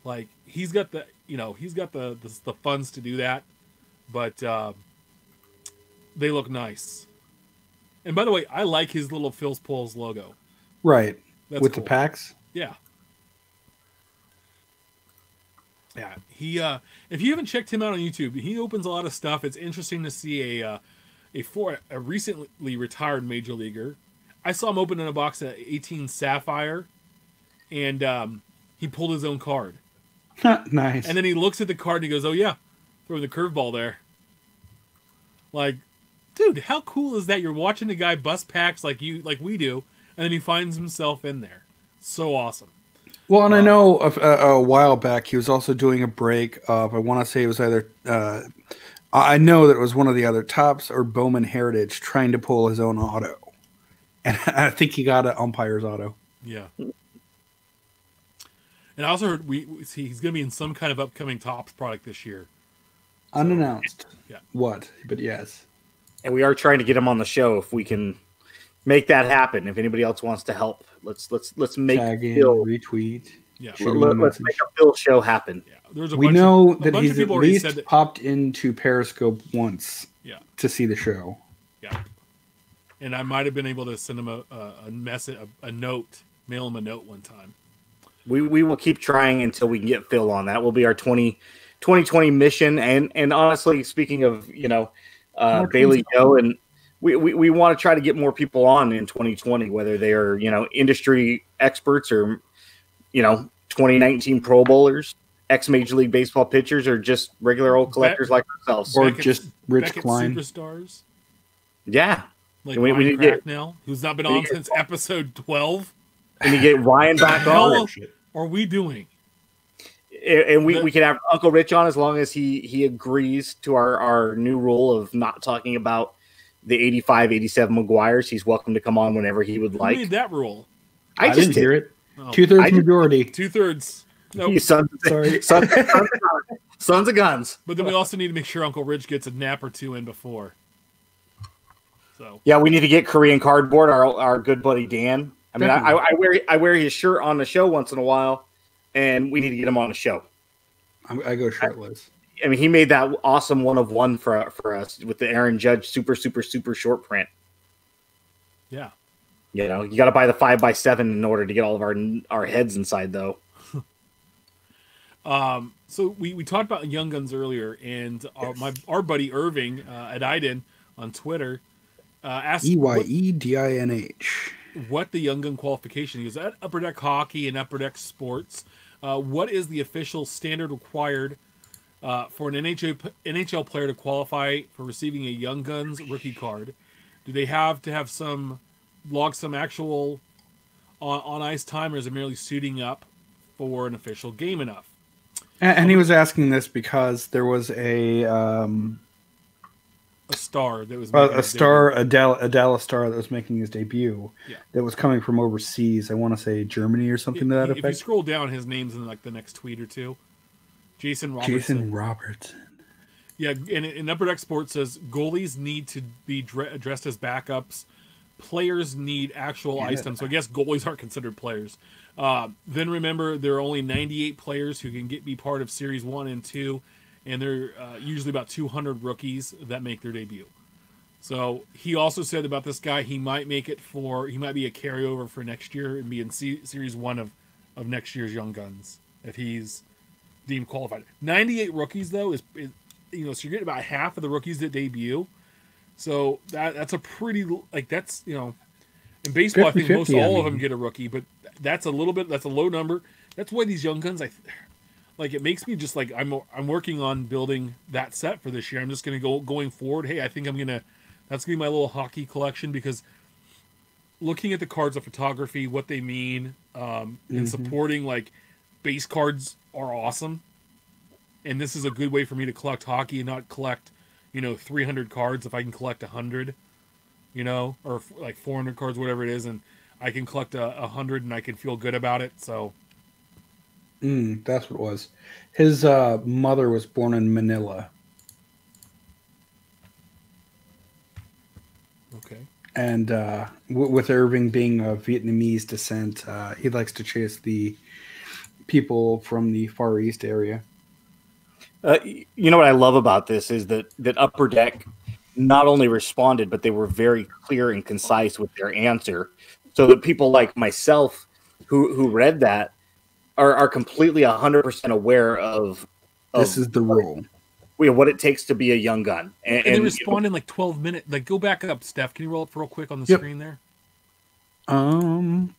Like he's got the, you know, he's got the funds to do that, but they look nice. And by the way, I like his little Phil's Polls logo. Right. That's with cool. The packs. Yeah. Yeah. He, if you haven't checked him out on YouTube, he opens a lot of stuff. It's interesting to see a recently retired major leaguer. I saw him opening a box at 18 Sapphire, and he pulled his own card. Nice. And then he looks at the card and he goes, "Oh yeah, throwing the curveball there." Like, dude, how cool is that? You're watching a guy bust packs like we do, and then he finds himself in there. So awesome. Well, and I know a while back he was also doing a break of, I want to say it was either. I know that it was one of the other Topps or Bowman Heritage trying to pull his own auto. And I think he got an umpire's auto. Yeah. And I also heard he's going to be in some kind of upcoming Topps product this year. Unannounced. Yeah. What? But yes. And we are trying to get him on the show if we can make that happen. If anybody else wants to help, let's make Bill retweet. Yeah. Let's make a Bill show happen. Yeah. We know that he's at least popped into Periscope once to see the show. Yeah. And I might have been able to send him a message, a note, mail him a note one time. We will keep trying until we can get Phil on. That will be our 20 2020 mission. And honestly, speaking of, you know, Bailey Joe, and we want to try to get more people on in 2020, whether they are, you know, industry experts or, you know, 2019 Pro Bowlers, ex-Major League Baseball pitchers, or just regular old collectors like ourselves. Or just Rich Klein. Superstars. Yeah. Like we get, now, who's not been on since episode 12. And you get Ryan back on. Are we doing? And we can have Uncle Rich on as long as he agrees to our new rule of not talking about the 85, 87 Maguires. He's welcome to come on whenever he would like. Who made that rule? I just didn't hear it. Oh. Two-thirds majority. Two-thirds. Nope. Sons of guns. But then we also need to make sure Uncle Rich gets a nap or two in before. So yeah, we need to get Korean Cardboard, our good buddy Dan. I mean, I wear his shirt on the show once in a while, and we need to get him on the show. I go shirtless. I mean, he made that awesome 1 of 1 for us with the Aaron Judge super short print. Yeah, you know, you got to buy the 5x7 in order to get all of our heads inside, though. So we talked about Young Guns earlier, and our buddy Irving at Iden on Twitter asked EYEDINH what the Young Gun qualification is at Upper Deck Hockey and Upper Deck Sports. What is the official standard required for an NHL player to qualify for receiving a Young Guns rookie card? Do they have to have some actual on ice time, or is it merely suiting up for an official game enough? And he was asking this because there was a star that was making Adele, a star that was making his debut. Yeah. That was coming from overseas. I want to say Germany or something to that effect. If you scroll down, his name's in like the next tweet or two. Jason Robertson. Yeah, and Upper Deck Sports says goalies need to be dressed as backups. Players need actual ice time, so I guess goalies aren't considered players. Then remember, there are only 98 players who can be part of Series 1 and 2. And they're usually about 200 rookies that make their debut. So he also said about this guy, he might be a carryover for next year and be in Series 1 of next year's Young Guns if he's deemed qualified. 98 rookies, though, is you know, so you're getting about half of the rookies that debut. So that's a pretty, like, that's, you know, in baseball, 50, I think 50, all of them get a rookie, but that's a low number. That's why these Young Guns, like it makes me just like I'm working on building that set for this year. I'm just gonna going forward. Hey, I think that's gonna be my little hockey collection, because looking at the cards of photography, what they mean, and supporting like base cards are awesome. And this is a good way for me to collect hockey and not collect, you know, 300 cards. If I can collect 100, you know, or like 400 cards, whatever it is, and I can collect 100 and I can feel good about it. So. That's what it was. His mother was born in Manila. Okay. And with Irving being of Vietnamese descent, he likes to chase the people from the Far East area. You know what I love about this is that Upper Deck not only responded, but they were very clear and concise with their answer, so that people like myself who read that are completely 100% aware of this is the rule. What it takes to be a Young Gun. And they respond in like 12 minutes. Like, go back up, Steph. Can you roll up real quick on the screen there? 11:58,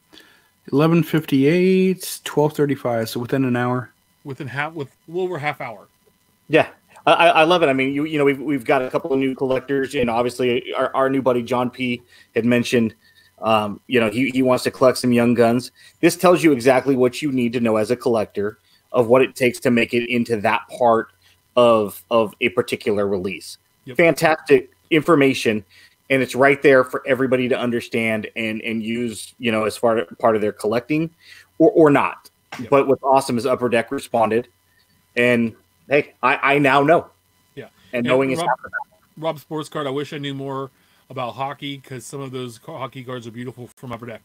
12:35. So within an hour. With a little over half hour. Yeah, I love it. I mean, you know, we've got a couple of new collectors, and obviously our new buddy John P had mentioned. You know, he wants to collect some Young Guns. This tells you exactly what you need to know as a collector of what it takes to make it into that part of a particular release. Yep. Fantastic information, and it's right there for everybody to understand and use, you know, as far part of their collecting or not. Yep. But what's awesome is Upper Deck responded, and hey, I now know. Yeah, and knowing is happening. Rob Sportscard, I wish I knew more about hockey, because some of those hockey cards are beautiful from Upper Deck.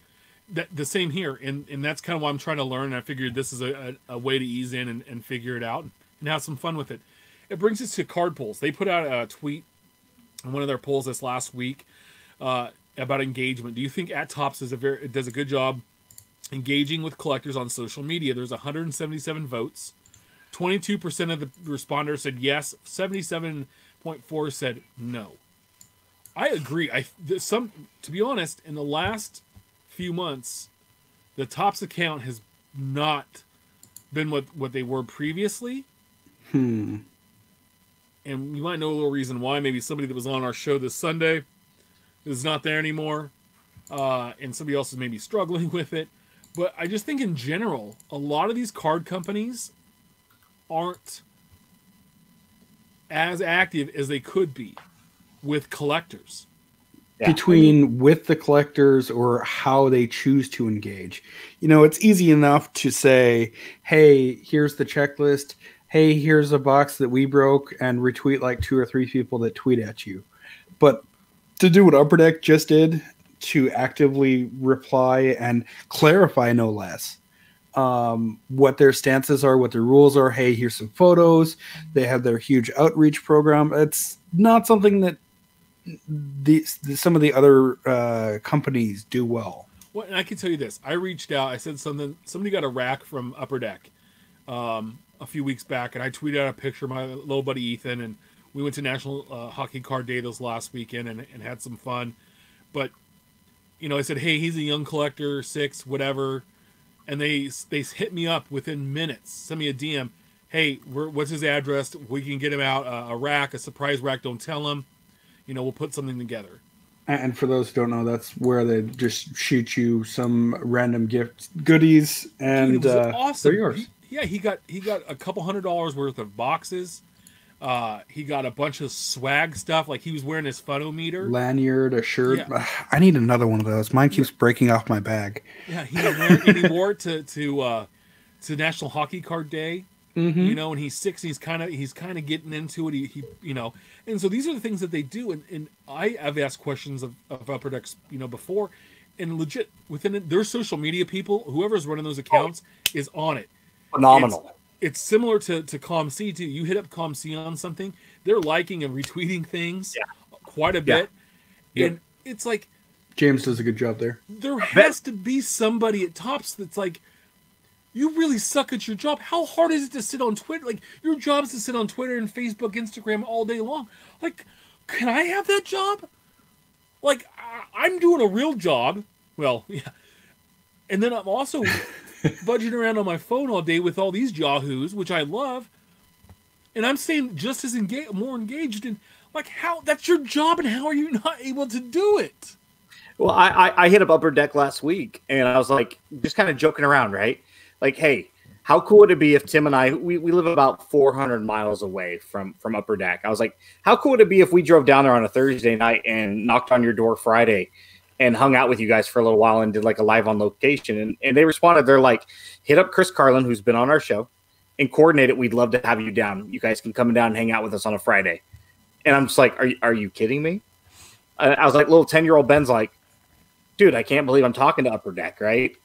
The same here, and that's kind of what I'm trying to learn. I figured this is a way to ease in and figure it out and have some fun with it. It brings us to card polls. They put out a tweet on one of their polls this last week about engagement. Do you think At Topps does a good job engaging with collectors on social media? There's 177 votes. 22% of the responders said yes. 77.4% said no. I agree. To be honest, in the last few months, the Topps account has not been what they were previously. And you might know a little reason why. Maybe somebody that was on our show this Sunday is not there anymore. And somebody else is maybe struggling with it. But I just think in general, a lot of these card companies aren't as active as they could be with collectors. Yeah. Between with the collectors or how they choose to engage. You know, it's easy enough to say, hey, here's the checklist. Hey, here's a box that we broke, and retweet like 2 or 3 people that tweet at you. But to do what Upper Deck just did, to actively reply and clarify, no less, what their stances are, what their rules are. Hey, here's some photos. They have their huge outreach program. It's not something that some of the other companies do well. Well, and I can tell you this. I reached out. I said something. Somebody got a rack from Upper Deck a few weeks back, and I tweeted out a picture of my little buddy Ethan, and we went to National Hockey Card Day this last weekend and had some fun. But, you know, I said, hey, he's a young collector, 6, whatever, and they hit me up within minutes, send me a DM, hey, what's his address? We can get him out a rack, a surprise rack, don't tell him. You know, we'll put something together. And for those who don't know, that's where they just shoot you some random gift goodies, and dude, awesome. They're yours. Yeah, he got a couple $100 worth of boxes. He got a bunch of swag stuff. Like, he was wearing his photometer. Lanyard, a shirt. Yeah. I need another one of those. Mine keeps breaking off my bag. Yeah, he didn't wear it anymore to National Hockey Card Day. Mm-hmm. You know, and he's 6. And he's kind of getting into it. He you know, and so these are the things that they do. And I have asked questions of Upper Decks, you know, before, and legit within their social media people, whoever's running those accounts is on it. Phenomenal. It's similar to ComC too. You hit up ComC on something, they're liking and retweeting things quite a bit. Yeah. And it's like James does a good job there. There has to be somebody at Topps that's like, you really suck at your job. How hard is it to sit on Twitter? Like, your job is to sit on Twitter and Facebook, Instagram all day long. Like, can I have that job? Like, I'm doing a real job. Well, yeah. And then I'm also budging around on my phone all day with all these yahoos, which I love, and I'm saying just as more engaged in, like, how that's your job, and how are you not able to do it? Well, I hit up Upper Deck last week, and I was like, just kind of joking around, right? Like, hey, how cool would it be if Tim and I, we live about 400 miles away from Upper Deck. I was like, how cool would it be if we drove down there on a Thursday night and knocked on your door Friday and hung out with you guys for a little while and did like a live on location? And they responded. They're like, hit up Chris Carlin, who's been on our show, and coordinate it. We'd love to have you down. You guys can come down and hang out with us on a Friday. And I'm just like, are you kidding me? I was like, little 10-year-old Ben's like, dude, I can't believe I'm talking to Upper Deck, right?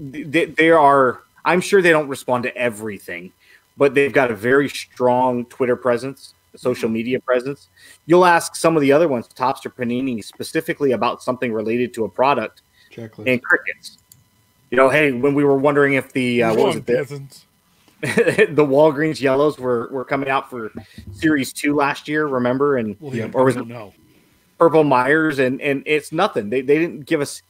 They are, I'm sure they don't respond to everything, but they've got a very strong Twitter presence, social media presence. You'll ask some of the other ones, Topps or Panini, specifically about something related to a product, and crickets. You know, hey, when we were wondering if the what was it, the Walgreens yellows were coming out for Series 2 last year, remember? And well, yeah, or was it Purple Myers? And it's nothing. They didn't give us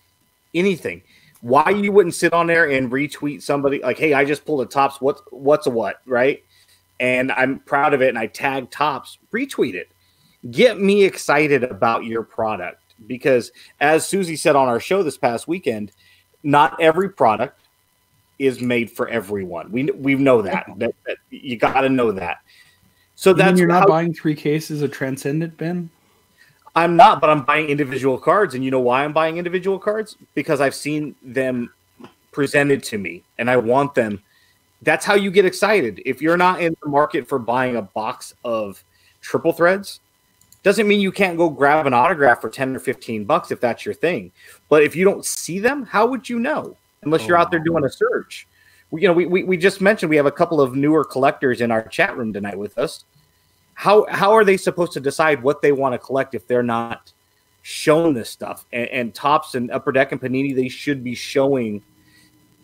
anything. Why you wouldn't sit on there and retweet somebody like, hey, I just pulled a Topps. What's a what, right? And I'm proud of it, and I tag Topps, retweet it. Get me excited about your product, because as Susie said on our show this past weekend, not every product is made for everyone. We know that you got to know that. So you mean you're not buying 3 cases of Transcendent, Ben? I'm not, but I'm buying individual cards, and you know why I'm buying individual cards? Because I've seen them presented to me, and I want them. That's how you get excited. If you're not in the market for buying a box of triple threads, doesn't mean you can't go grab an autograph for 10 or 15 bucks if that's your thing. But if you don't see them, how would you know? Unless you're out there doing a search. We just mentioned we have a couple of newer collectors in our chat room tonight with us. How are they supposed to decide what they want to collect if they're not shown this stuff? And Topps and Upper Deck and Panini, they should be showing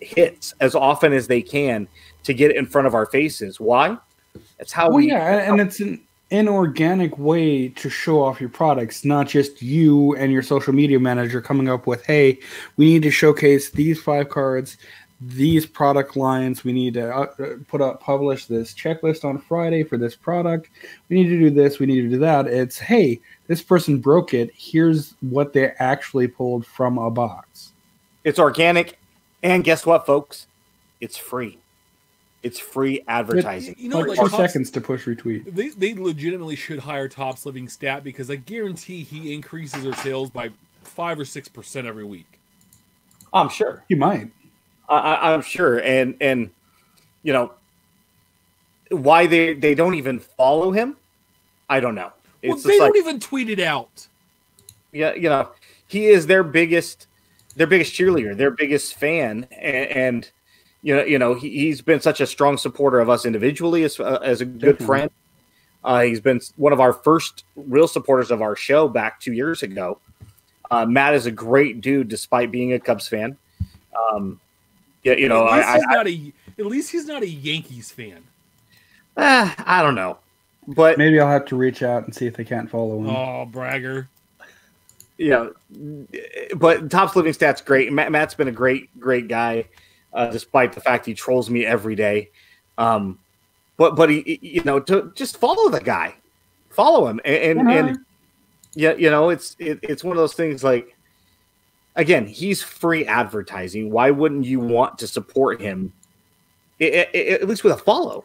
hits as often as they can to get it in front of our faces. Why? That's how we. Yeah, and it's an inorganic way to show off your products, not just you and your social media manager coming up with, hey, we need to showcase these 5 cards, these product lines. We need to publish this checklist on Friday for this product. We need to do this. We need to do that. It's, hey, this person broke it. Here's what they actually pulled from a box. It's organic. And guess what, folks? It's free. It's free advertising. But, you know, like 4 seconds to push retweet. They legitimately should hire Topps Living Stat, because I guarantee he increases their sales by 5 or 6% every week. I'm sure. He might. I'm sure. And you know, why they don't even follow him, I don't know. It's they don't even tweet it out. Yeah, you know, he is their biggest cheerleader, their biggest fan, and you know, he's been such a strong supporter of us individually as a good friend. He's been one of our first real supporters of our show back 2 years ago. Matt is a great dude, despite being a Cubs fan. Yeah, you know, at least he's not a Yankees fan. I don't know, but maybe I'll have to reach out and see if they can't follow him. Oh, bragger! Yeah, but Topps Living Stat's great. Matt's been a great guy, despite the fact he trolls me every day. But he, you know, to just follow the guy, follow him, and yeah, you know, it's one of those things like. Again, he's free advertising. Why wouldn't you want to support him, at least with a follow?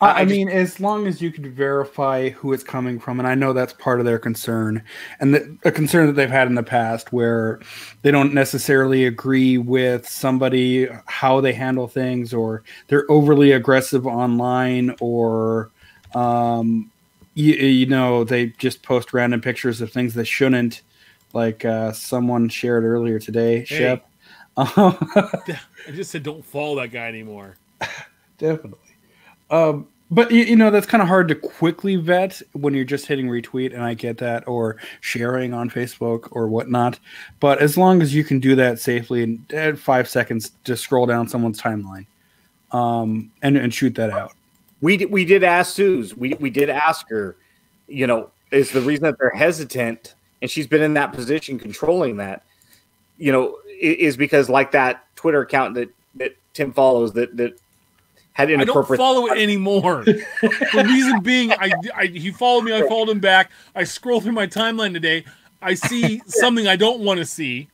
I mean, as long as you could verify who it's coming from, and I know that's part of their concern, and a concern that they've had in the past where they don't necessarily agree with somebody, how they handle things, or they're overly aggressive online, or you know, they just post random pictures of things they shouldn't. Like someone shared earlier today, hey, Shep. I just said don't follow that guy anymore. Definitely. But, you know, that's kind of hard to quickly vet when you're just hitting retweet, and I get that, or sharing on Facebook or whatnot. But as long as you can do that safely and at 5 seconds to scroll down someone's timeline and shoot that out. We did ask Suze. We did ask her, you know, is the reason that they're hesitant – and she's been in that position controlling that, you know, is because like that Twitter account that Tim follows that had inappropriate. I don't follow it anymore. The reason being, he followed me. I followed him back. I scroll through my timeline today. I see something I don't want to see.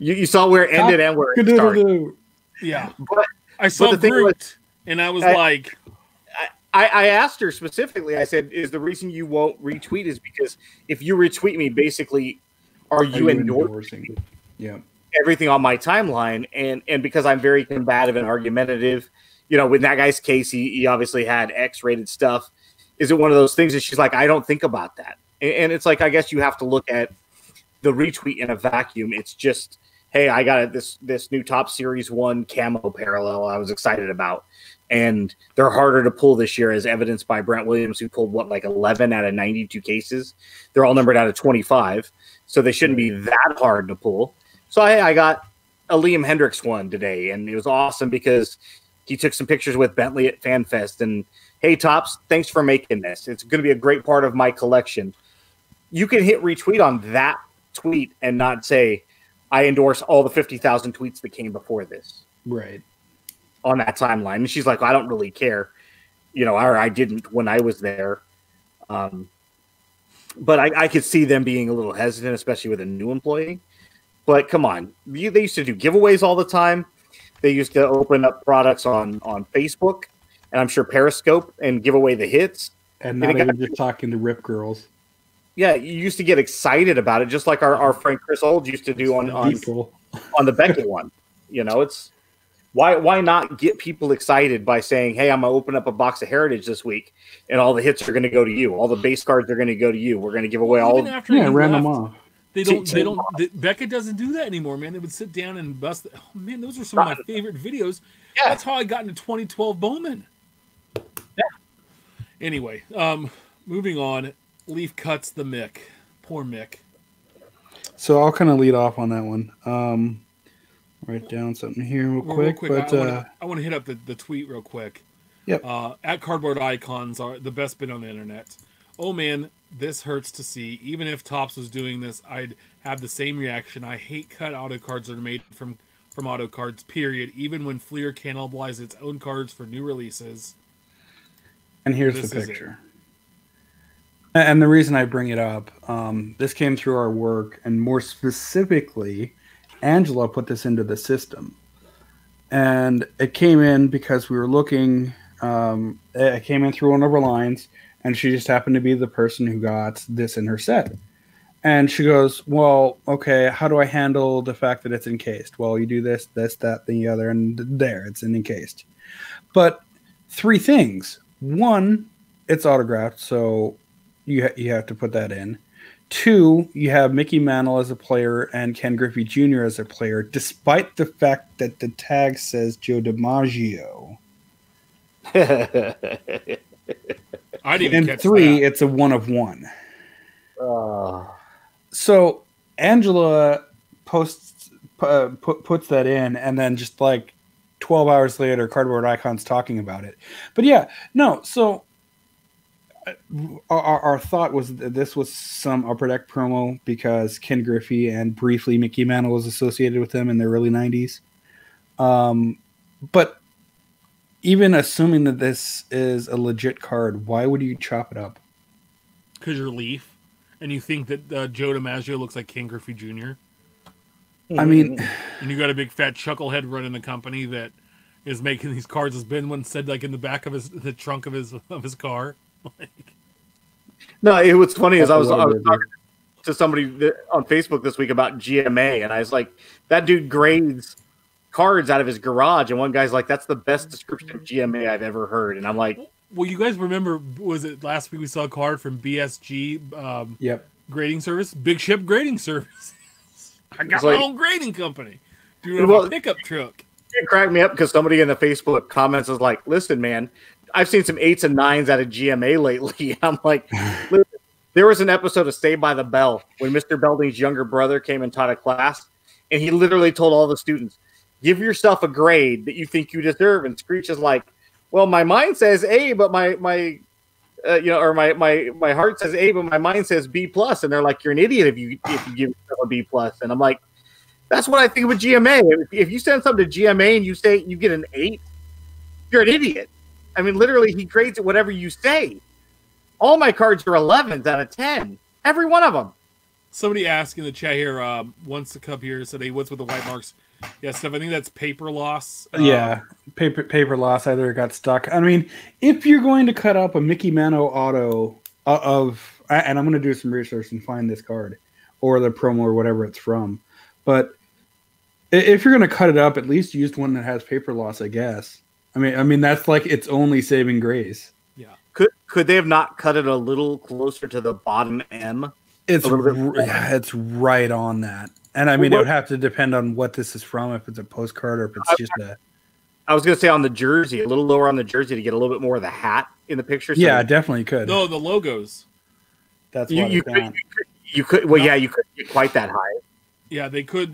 You saw where it ended and where it started. Yeah. But I saw Groot, and I was like. I asked her specifically. I said, "Is the reason you won't retweet is because if you retweet me, basically, are you endorsing everything on my timeline?" And because I'm very combative and argumentative, you know, with that guy's case, he obviously had X-rated stuff. Is it one of those things that she's like, "I don't think about that," and it's like, I guess you have to look at the retweet in a vacuum. It's just, hey, I got this new Top Series 1 camo parallel I was excited about. And they're harder to pull this year, as evidenced by Brent Williams, who pulled, 11 out of 92 cases. They're all numbered out of 25, so they shouldn't be that hard to pull. So I got a Liam Hendricks one today, and it was awesome because he took some pictures with Bentley at FanFest. And, hey, Topps, thanks for making this. It's going to be a great part of my collection. You can hit retweet on that tweet and not say, I endorse all the 50,000 tweets that came before this. Right. On that timeline. And she's like, I don't really care. You know, or I didn't when I was there. But I could see them being a little hesitant, especially with a new employee. But come on. They used to do giveaways all the time. They used to open up products on Facebook and I'm sure Periscope and give away the hits. And now they're just talking to Rip Girls. Yeah, you used to get excited about it, just like our friend Chris Old used to do on the Beckett one. You know, it's... Why not get people excited by saying, hey, I'm going to open up a box of Heritage this week, and all the hits are going to go to you. All the base cards are going to go to you. We're going to give away all of them. Yeah, random off. Beckett doesn't do that anymore, man. They would sit down and bust. Oh, man, those are some of my favorite videos. Yeah. That's how I got into 2012 Bowman. Yeah. Anyway, moving on. Leaf cuts the Mick. Poor Mick. So I'll kind of lead off on that one. write down something here real quick. But I want to hit up the tweet real quick. Yep. At Cardboard Icons are the best bit on the internet. Oh man, this hurts to see. Even if Topps was doing this, I'd have the same reaction. I hate cut auto cards that are made from auto cards, period. Even when Fleer cannibalizes its own cards for new releases. And here's the picture. And the reason I bring it up, this came through our work, and more specifically, Angela put this into the system. And it came in because we were looking, it came in through one of her lines, and she just happened to be the person who got this in her set. And she goes, well, okay, how do I handle the fact that it's encased? Well, you do this, this, that, the other, and there, it's encased. But three things. One, it's autographed, so you have to put that in. Two, you have Mickey Mantle as a player and Ken Griffey Jr. as a player, despite the fact that the tag says Joe DiMaggio. I didn't and catch three, that. It's a 1 of 1. So Angela puts that in, and then just like 12 hours later, Cardboard Icons talking about it. But yeah, no, so our thought was that this was a Protect promo because Ken Griffey and briefly Mickey Mantle was associated with them in the early 90s. But even assuming that this is a legit card, why would you chop it up? Because you're Leaf. And you think that Joe DiMaggio looks like Ken Griffey Jr.? I mean... And you got a big fat chucklehead running the company that is making these cards, as Ben once said, like in the back of the trunk of his car. Like, no, it was funny is I was talking to somebody on Facebook this week about GMA, and I was like, that dude grades cards out of his garage, and one guy's like, that's the best description of GMA I've ever heard. And I'm like, well, you guys remember, was it last week we saw a card from BSG grading service? Big Ship Grading Service. I got my own grading company. Dude, well, a pickup truck. It cracked me up because somebody in the Facebook comments was like, listen, man, I've seen some 8s and 9s out of GMA lately. I'm like, there was an episode of Saved by the Bell when Mr. Belding's younger brother came and taught a class, and he literally told all the students, give yourself a grade that you think you deserve. And Screech is like, well, my mind says A, but my heart says A, but my mind says B+. And they're like, you're an idiot if you give yourself a B+. And I'm like, that's what I think with GMA. If you send something to GMA and you say you get an 8, you're an idiot. I mean, literally, he grades it whatever you say. All my cards are 11s out of 10. Every one of them. Somebody asked in the chat here, wants to come here, said, hey, what's with the white marks? Yeah, Steph, I think that's paper loss. Yeah, paper loss. Either it got stuck. I mean, if you're going to cut up a Mickey Mantle auto of, and I'm going to do some research and find this card or the promo or whatever it's from. But if you're going to cut it up, at least use one that has paper loss, I guess. I mean that's like its only saving grace. Yeah. Could they have not cut it a little closer to the bottom M? It's right on that. And I mean, it would have to depend on what this is from, if it's a postcard or if it's just a... I was going to say on the jersey, a little lower on the jersey to get a little bit more of the hat in the picture. So yeah, definitely could. No, the logos. That's why you could. Well, yeah, you couldn't get quite that high. Yeah, they could.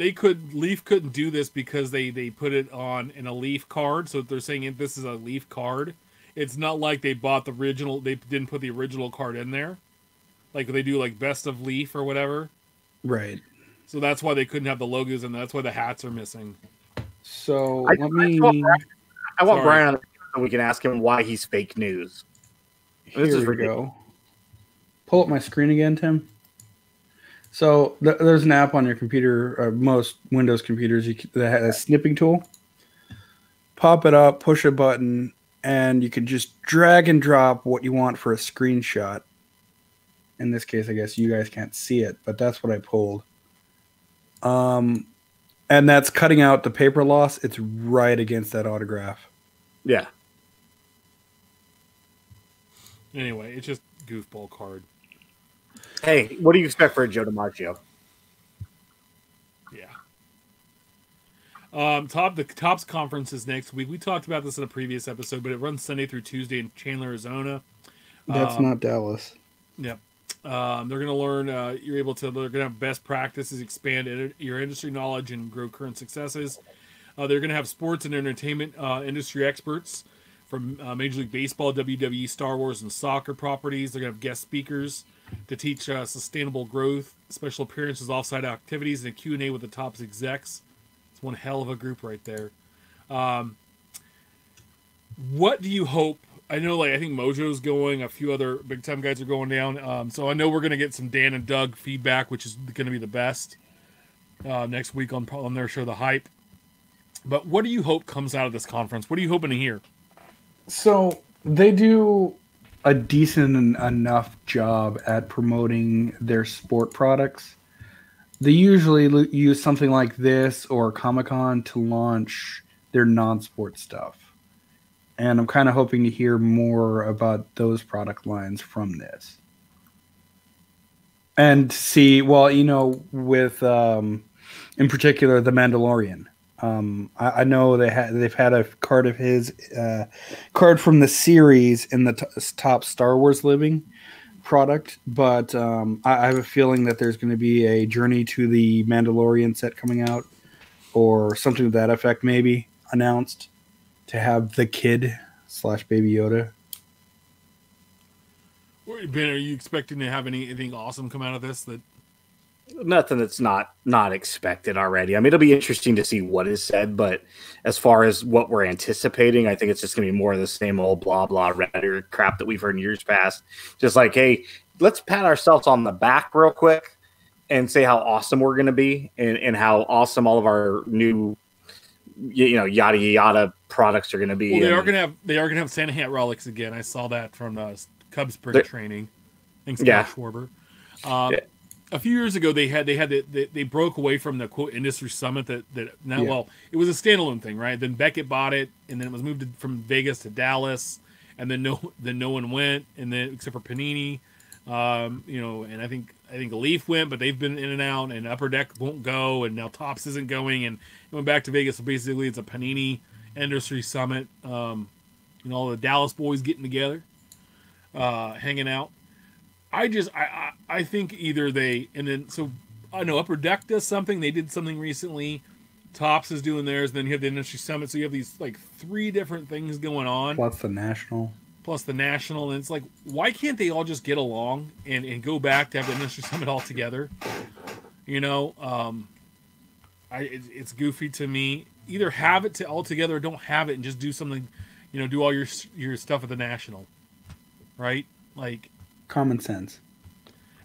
Leaf couldn't do this because they put it on in a Leaf card. So if they're saying if this is a Leaf card, it's not like they bought the original. They didn't put the original card in there. Like they do like Best of Leaf or whatever. Right. So that's why they couldn't have the logos, and that's why the hats are missing. So I want Brian on the camera so we can ask him why he's fake news. Here we go. Pull up my screen again, Tim. So there's an app on your computer, most Windows computers, that has a snipping tool. Pop it up, push a button, and you can just drag and drop what you want for a screenshot. In this case, I guess you guys can't see it, but that's what I pulled. And that's cutting out the paper loss. It's right against that autograph. Yeah. Anyway, it's just goofball card. Hey, what do you expect for a Joe DiMaggio? Yeah. The Topps conference is next week. We talked about this in a previous episode, but it runs Sunday through Tuesday in Chandler, Arizona. That's not Dallas. Yep. They're going to learn. They're going to have best practices, expand your industry knowledge, and grow current successes. They're going to have sports and entertainment industry experts from Major League Baseball, WWE, Star Wars, and soccer properties. They're going to have guest speakers to teach sustainable growth, special appearances, offsite activities, and a Q&A with the Topps execs. It's one hell of a group right there. What do you hope? I know, like, I think Mojo's going. A few other big-time guys are going down. So I know we're going to get some Dan and Doug feedback, which is going to be the best next week on their show, The Hype. But what do you hope comes out of this conference? What are you hoping to hear? So they do a decent enough job at promoting their sport products. They usually use something like this or Comic-Con to launch their non-sport stuff. And I'm kind of hoping to hear more about those product lines from this. And see, well, you know, with, in particular, The Mandalorian. I know they've had a card of his card from the series in the top Star Wars Living product, but I have a feeling that there's going to be a Journey to the Mandalorian set coming out, or something to that effect, maybe announced to have the kid / Baby Yoda. Ben, are you expecting to have anything awesome come out of this that? Nothing that's not expected already. I mean, it'll be interesting to see what is said, but as far as what we're anticipating, I think it's just going to be more of the same old blah, blah, rhetoric crap that we've heard in years past. Just like, hey, let's pat ourselves on the back real quick and say how awesome we're going to be and how awesome all of our new, you know, yada, yada products are going to be. Well, they are going to have Santa Hat Relics again. I saw that from the Cubs spring training. Thanks to Schwarber. A few years ago, they broke away from the quote industry summit well, it was a standalone thing, right? Then Beckett bought it, and then it was moved from Vegas to Dallas, and then no one went, and then except for Panini, you know, and I think Leaf went, but they've been in and out, and Upper Deck won't go, and now Topps isn't going, and it went back to Vegas. So basically, it's a Panini industry summit, and all the Dallas boys getting together, hanging out. I think either they, and then, so I know Upper Deck does something. They did something recently. Topps is doing theirs. Then you have the industry summit. So you have these like three different things going on. Plus the national. And it's like, why can't they all just get along and go back to have the industry summit all together? You know, it's goofy to me. Either have it all together or don't have it and just do something, you know, do all your stuff at the national. Right? Like, common sense.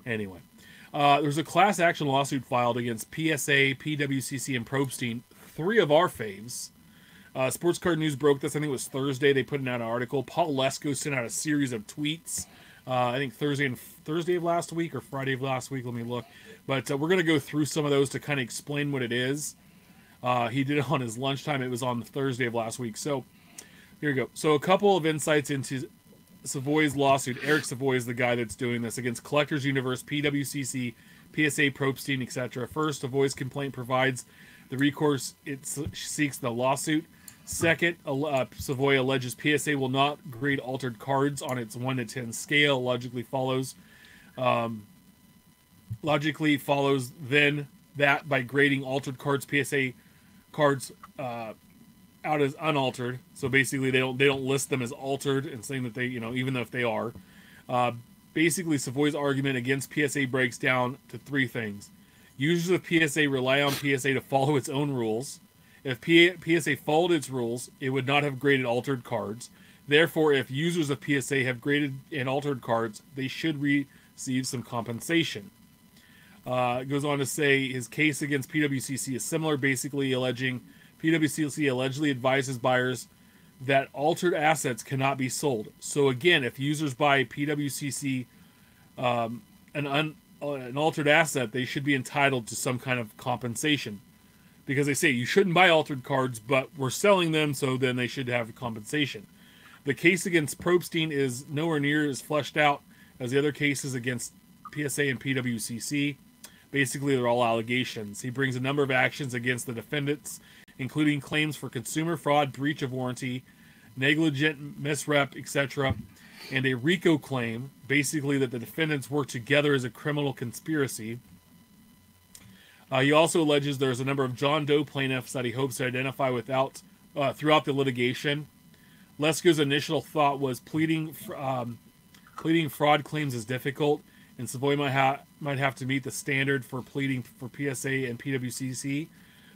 Anyway, there's a class action lawsuit filed against PSA, PWCC, and Probstein, three of our faves. Sports Card News broke this. I think it was Thursday. They put out an article. Paul Lesko sent out a series of tweets. I think Thursday of last week or Friday of last week. Let me look. But we're going to go through some of those to kind of explain what it is. He did it on his lunchtime. It was on Thursday of last week. So here we go. So a couple of insights into Savoy's lawsuit. Eric Savoy is the guy that's doing this against Collectors Universe, PWCC, PSA, Probstein, etc. First, Savoy's complaint provides the recourse it seeks the lawsuit. Second, Savoy alleges PSA will not grade altered cards on its 1 to 10 scale. Logically follows then that by grading altered cards, PSA cards, out as unaltered, so basically they don't list them as altered and saying that they, you know, even though if they are, basically Savoy's argument against PSA breaks down to three things. Users of PSA rely on PSA to follow its own rules. If PSA followed its rules, it would not have graded altered cards. Therefore, if users of PSA have graded and altered cards, they should receive some compensation. It goes on to say his case against PWCC is similar, basically alleging. PWCC allegedly advises buyers that altered assets cannot be sold. So again, if users buy PWCC an altered asset, they should be entitled to some kind of compensation because they say you shouldn't buy altered cards, but we're selling them, so then they should have compensation. The case against Probstein is nowhere near as fleshed out as the other cases against PSA and PWCC. Basically, they're all allegations. He brings a number of actions against the defendants, including claims for consumer fraud, breach of warranty, negligent misrep, etc., and a RICO claim, basically that the defendants worked together as a criminal conspiracy. He also alleges there's a number of John Doe plaintiffs that he hopes to identify without throughout the litigation. Lesko's initial thought was pleading fraud claims is difficult, and Savoy might have to meet the standard for pleading for PSA and PWCC,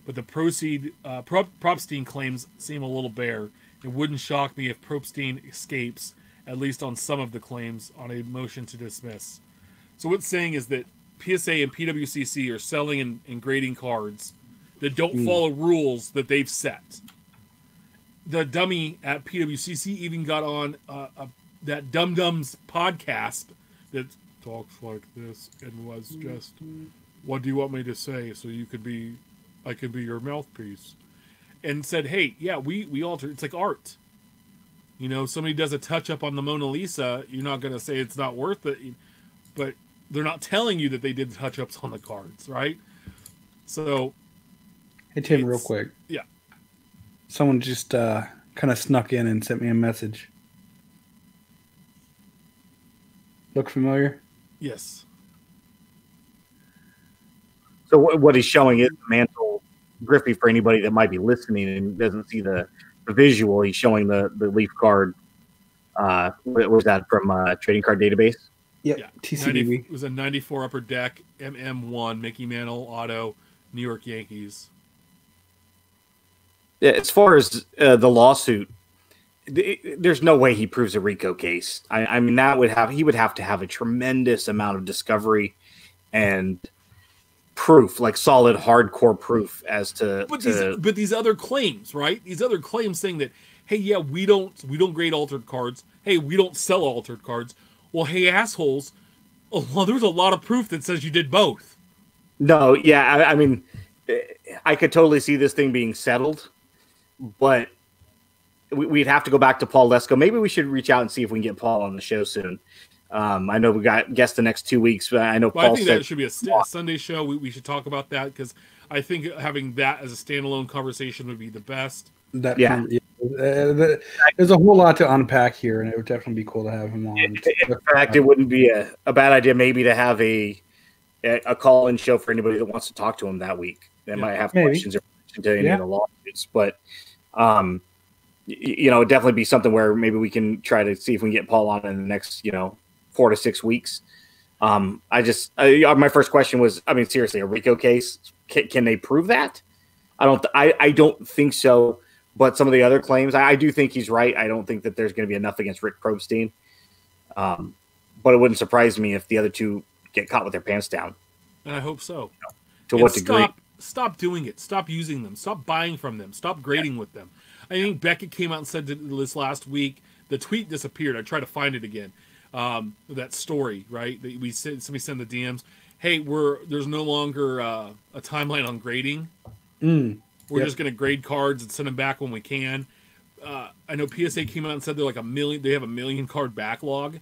but the Propstein claims seem a little bare. It wouldn't shock me if Propstein escapes, at least on some of the claims, on a motion to dismiss. So what it's saying is that PSA and PWCC are selling and grading cards that don't follow rules that they've set. The dummy at PWCC even got on that Dum Dum's podcast that talks like this and was just, what do you want me to say so you could be, I could be your mouthpiece? And said, hey, yeah, we alter. It's like art. You know, somebody does a touch-up on the Mona Lisa, you're not going to say it's not worth it, but they're not telling you that they did touch-ups on the cards, right? So... Hey, Tim, real quick. Yeah. Someone just kind of snuck in and sent me a message. Look familiar? Yes. So what he's showing is Mantle Griffey, for anybody that might be listening and doesn't see the visual. He's showing the leaf card. What was that from? Trading Card Database? Yep. Yeah. TCDB. It was a 94 Upper Deck, MM1, Mickey Mantle, Auto, New York Yankees. Yeah, as far as the lawsuit, there's no way he proves a RICO case. I mean, that would have, he would have to have a tremendous amount of discovery and proof, like solid hardcore proof as to. But these other claims, right? These other claims saying that, hey, yeah, we don't grade altered cards. Hey, we don't sell altered cards. Well, hey, assholes. Well, there's a lot of proof that says you did both. No, yeah, I mean, I could totally see this thing being settled. But we'd have to go back to Paul Lesko. Maybe we should reach out and see if we can get Paul on the show soon. I know we got guests the next 2 weeks, but I know Paul. I think that should be a Sunday show. We should talk about that because I think having that as a standalone conversation would be the best. That, yeah. There's a whole lot to unpack here, and it would definitely be cool to have him on. In fact, it wouldn't be a bad idea maybe to have a call-in show for anybody that wants to talk to him that week. That might have questions or to any of the lawsuits, but you know, it'd definitely be something where maybe we can try to see if we can get Paul on in the next, 4 to 6 weeks. My first question was, I mean, seriously, a RICO case? Can they prove that? I don't think so. But some of the other claims, I do think he's right. I don't think that there's going to be enough against Rick Probstein. But it wouldn't surprise me if the other two get caught with their pants down. And I hope so. To what degree? Stop doing it. Stop using them. Stop buying from them. Stop grading with them. I think Beckett came out and said this last week. The tweet disappeared. I tried to find it again. That story, right? Somebody sent the DMs. Hey, there's no longer a timeline on grading. We're just going to grade cards and send them back when we can. I know PSA came out and said they're like 1 million. They have 1 million card backlog.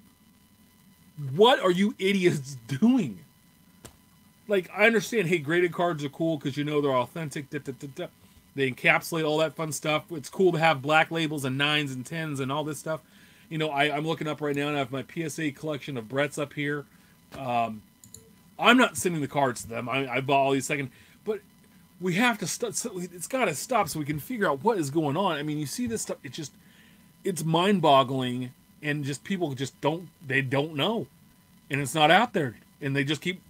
What are you idiots doing? Like, I understand, hey, graded cards are cool because they're authentic. They encapsulate all that fun stuff. It's cool to have black labels and 9s and 10s and all this stuff. I'm looking up right now and I have my PSA collection of Brett's up here. I'm not sending the cards to them. I bought all these second. But we have to stop. So it's got to stop so we can figure out what is going on. I mean, you see this stuff. It's mind-boggling. And people don't know. And it's not out there. And they just keep...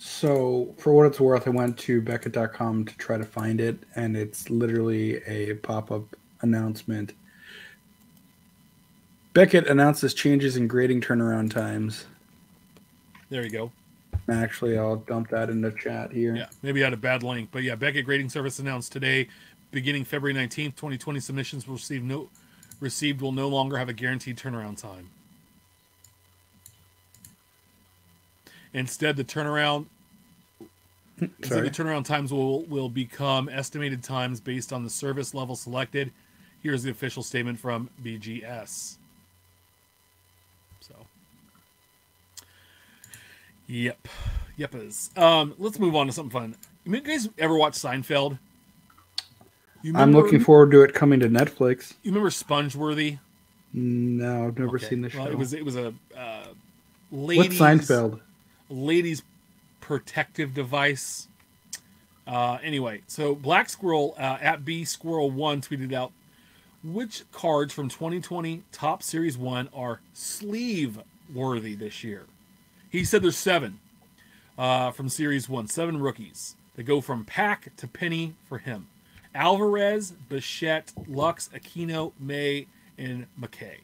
So, for what it's worth, I went to Beckett.com to try to find it, and it's literally a pop-up announcement. Beckett announces changes in grading turnaround times. There you go. Actually, I'll dump that in the chat here. Yeah, maybe I had a bad link, but yeah, Beckett Grading Service announced today, beginning February 19th, 2020, submissions received will no longer have a guaranteed turnaround time. Instead, the turnaround times will become estimated times based on the service level selected. Here's the official statement from BGS. So, yep. Let's move on to something fun. You guys ever watch Seinfeld? I'm looking forward to it coming to Netflix. You remember Spongeworthy? No, I've never seen the show. Well, it was a ladies' Seinfeld. Ladies' protective device. Anyway, so Black Squirrel at B Squirrel 1 tweeted out, which cards from 2020 Top Series 1 are sleeve worthy this year? He said there's 7 from Series 1, 7 rookies. They go from pack to penny for him. Alvarez, Bichette, Lux, Aquino, May, and McKay.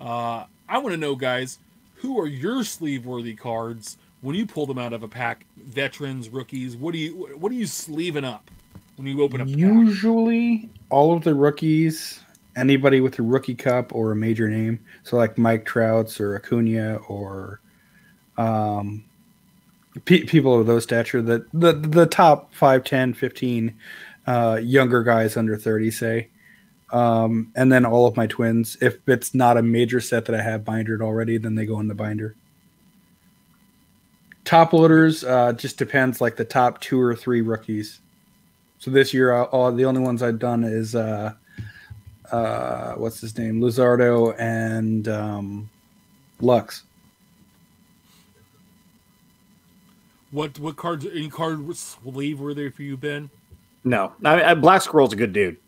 I want to know, guys, who are your sleeve-worthy cards when you pull them out of a pack? Veterans, rookies, what are you sleeving up when you open up? Usually, all of the rookies, anybody with a rookie cup or a major name, so like Mike Trout's or Acuna or people of those stature, that the top 5, 10, 15 younger guys under 30, say. And then all of my twins. If it's not a major set that I have bindered already, then they go in the binder. Top loaders just depends, like the top 2 or 3 rookies. So this year, the only ones I've done is what's his name, Luzardo and Lux. What cards? Any card sleeve were there for you, Ben? No, Black Squirrel's a good dude.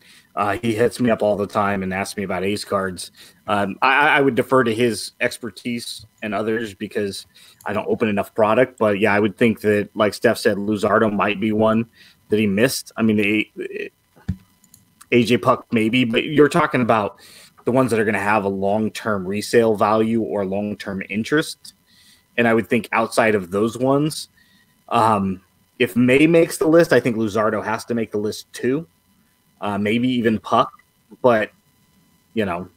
He hits me up all the time and asks me about ace cards. I would defer to his expertise and others because I don't open enough product. But, yeah, I would think that, like Steph said, Luzardo might be one that he missed. I mean, AJ Puck maybe. But you're talking about the ones that are going to have a long-term resale value or long-term interest. And I would think outside of those ones, if May makes the list, I think Luzardo has to make the list too. Maybe even Puck, but you know,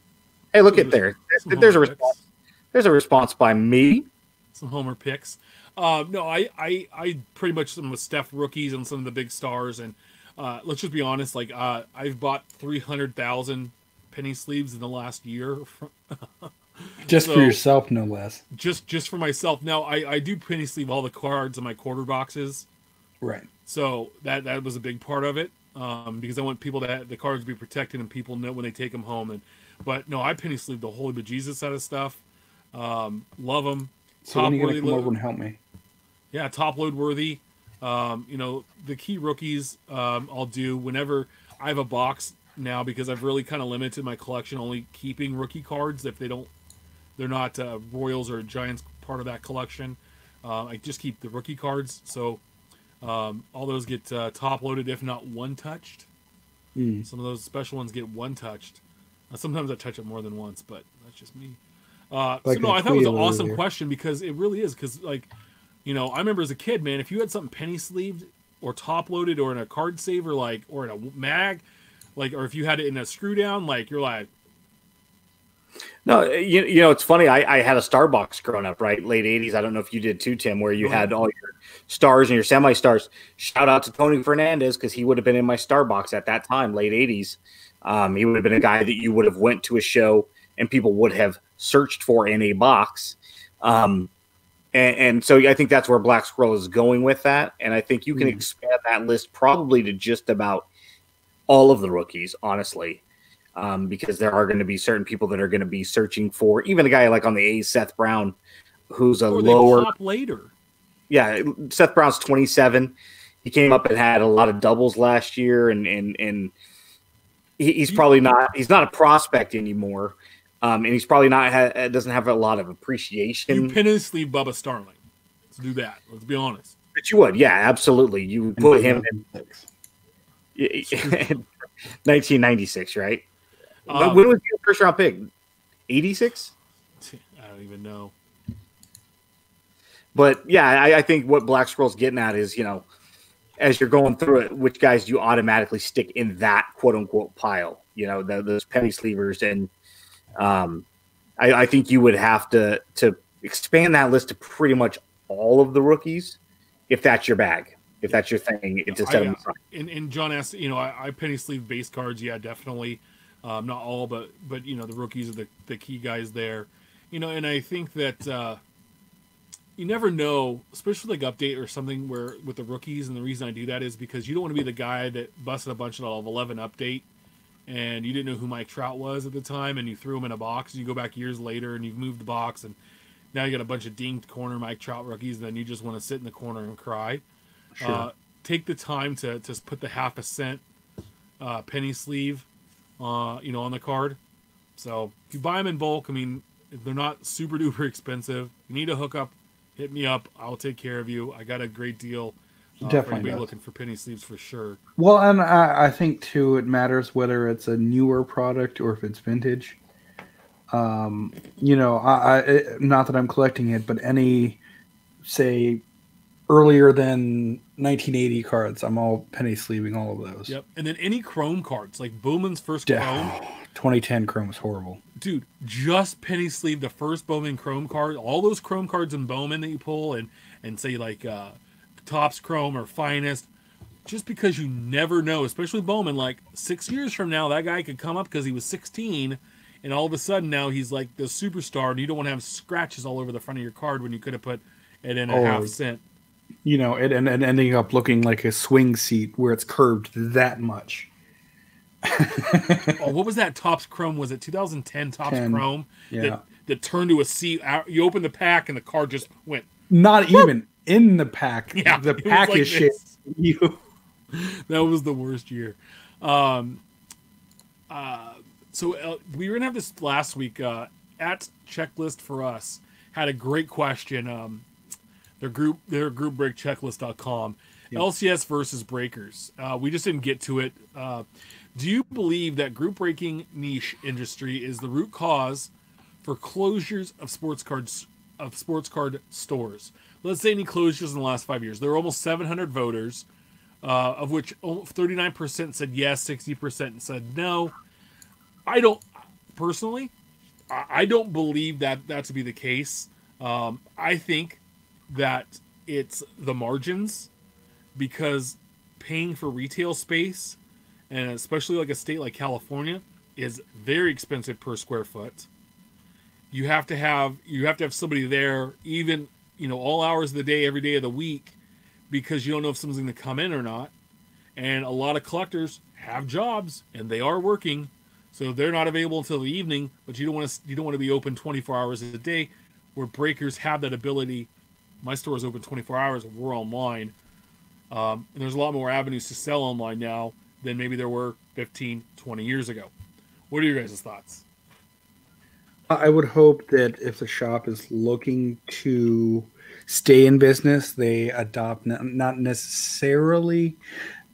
hey, look at there. There's a response. Picks. There's a response by me. Some homer picks. No, I pretty much some with Steph rookies and some of the big stars. And let's just be honest. Like I've bought 300,000 penny sleeves in the last year. Just so, for yourself, no less. Just for myself. Now I do penny sleeve all the cards in my quarter boxes. Right. So that was a big part of it. Because I want people to have the cards be protected and people know when they take them home. But no, I penny sleeve the holy bejesus out of stuff. Love them. So top when are you going to come over and help me? Yeah, top load worthy. You know, the key rookies I'll do whenever I have a box now because I've really kind of limited my collection, only keeping rookie cards if they're not Royals or Giants part of that collection. I just keep the rookie cards. So. All those get top loaded, if not one touched. Some of those special ones get one touched. Sometimes I touch it more than once, but that's just me. Like so no, I thought it was an awesome question because it really is. Because like, you know, I remember as a kid, man, if you had something penny sleeved or top loaded or in a card saver, like or in a mag, like or if you had it in a screw down, like you're like. No, you know, it's funny. I had a star box growing up, right? Late 80s. I don't know if you did too, Tim, where you had all your stars and your semi-stars. Shout out to Tony Fernandez because he would have been in my star box at that time, late 80s. He would have been a guy that you would have went to a show and people would have searched for in a box. And so I think that's where Black Squirrel is going with that. And I think you can expand that list probably to just about all of the rookies, honestly. Because there are going to be certain people that are going to be searching for even a guy like on the A's, Seth Brown, who's a lower pop later. Yeah, Seth Brown's 27. He came up and had a lot of doubles last year, and he's probably not. He's not a prospect anymore, and he's probably not doesn't have a lot of appreciation. You penny sleeve Bubba Starling. Let's do that. Let's be honest. But you would, yeah, absolutely. You would put him in 1996, right? When was your first round pick? 86? I don't even know. But, yeah, I think what Black Squirrel's getting at is, you know, as you're going through it, which guys do you automatically stick in that quote-unquote pile? You know, those penny sleevers. And I think you would have to expand that list to pretty much all of the rookies if that's your bag, if that's your thing. It's and John asked, you know, I penny sleeve base cards. Yeah, definitely. Not all, but you know, the rookies are the key guys there, you know, and I think that you never know, especially like update or something where with the rookies. And the reason I do that is because you don't want to be the guy that busted a bunch of 11 update and you didn't know who Mike Trout was at the time and you threw him in a box and you go back years later and you've moved the box and now you got a bunch of dinged corner Mike Trout rookies and then you just want to sit in the corner and cry. Sure. take the time to just put the half-a-cent penny sleeve, you know, on the card. So if you buy them in bulk, I mean, they're not super duper expensive. You need a hookup, hit me up. I'll take care of you. I got a great deal. Definitely looking for penny sleeves for sure. Well, and I think too, it matters whether it's a newer product or if it's vintage. You know, I not that I'm collecting it, but any, say, earlier than 1980 cards, I'm all penny sleeving all of those. Yep, and then any Chrome cards, like Bowman's first Chrome. 2010 Chrome was horrible. Dude, just penny sleeve the first Bowman Chrome card. All those Chrome cards in Bowman that you pull and say like Topps Chrome or Finest, just because you never know, especially Bowman, like 6 years from now, that guy could come up because he was 16 and all of a sudden now he's like the superstar and you don't want to have scratches all over the front of your card when you could have put it in a half-cent. You know, and ending up looking like a swing seat where it's curved that much. Oh, what was that Topps Chrome? Was it 2010 Topps Chrome? Yeah. That turned to a seat. You opened the pack and the card just went. Not whoop! Even in the pack. Yeah, the pack is shit. That was the worst year. We were going to have this last week. At Checklist for Us had a great question. Their group break checklist.com. Yep. LCS versus breakers. We just didn't get to it. Do you believe that group breaking niche industry is the root cause for closures of sports card stores? Let's say any closures in the last 5 years. There were almost 700 voters, of which 39% said yes, 60% said no. I don't personally. I don't believe that to be the case. I think that it's the margins, because paying for retail space, and especially like a state like California, is very expensive per square foot. You have to have somebody there, even, you know, all hours of the day, every day of the week, because you don't know if someone's going to come in or not. And a lot of collectors have jobs and they are working, so they're not available until the evening. But you don't want to be open 24 hours a day, where breakers have that ability. My store is open 24 hours. We're online. And there's a lot more avenues to sell online now than maybe there were 15, 20 years ago. What are your guys' thoughts? I would hope that if the shop is looking to stay in business, they adopt not necessarily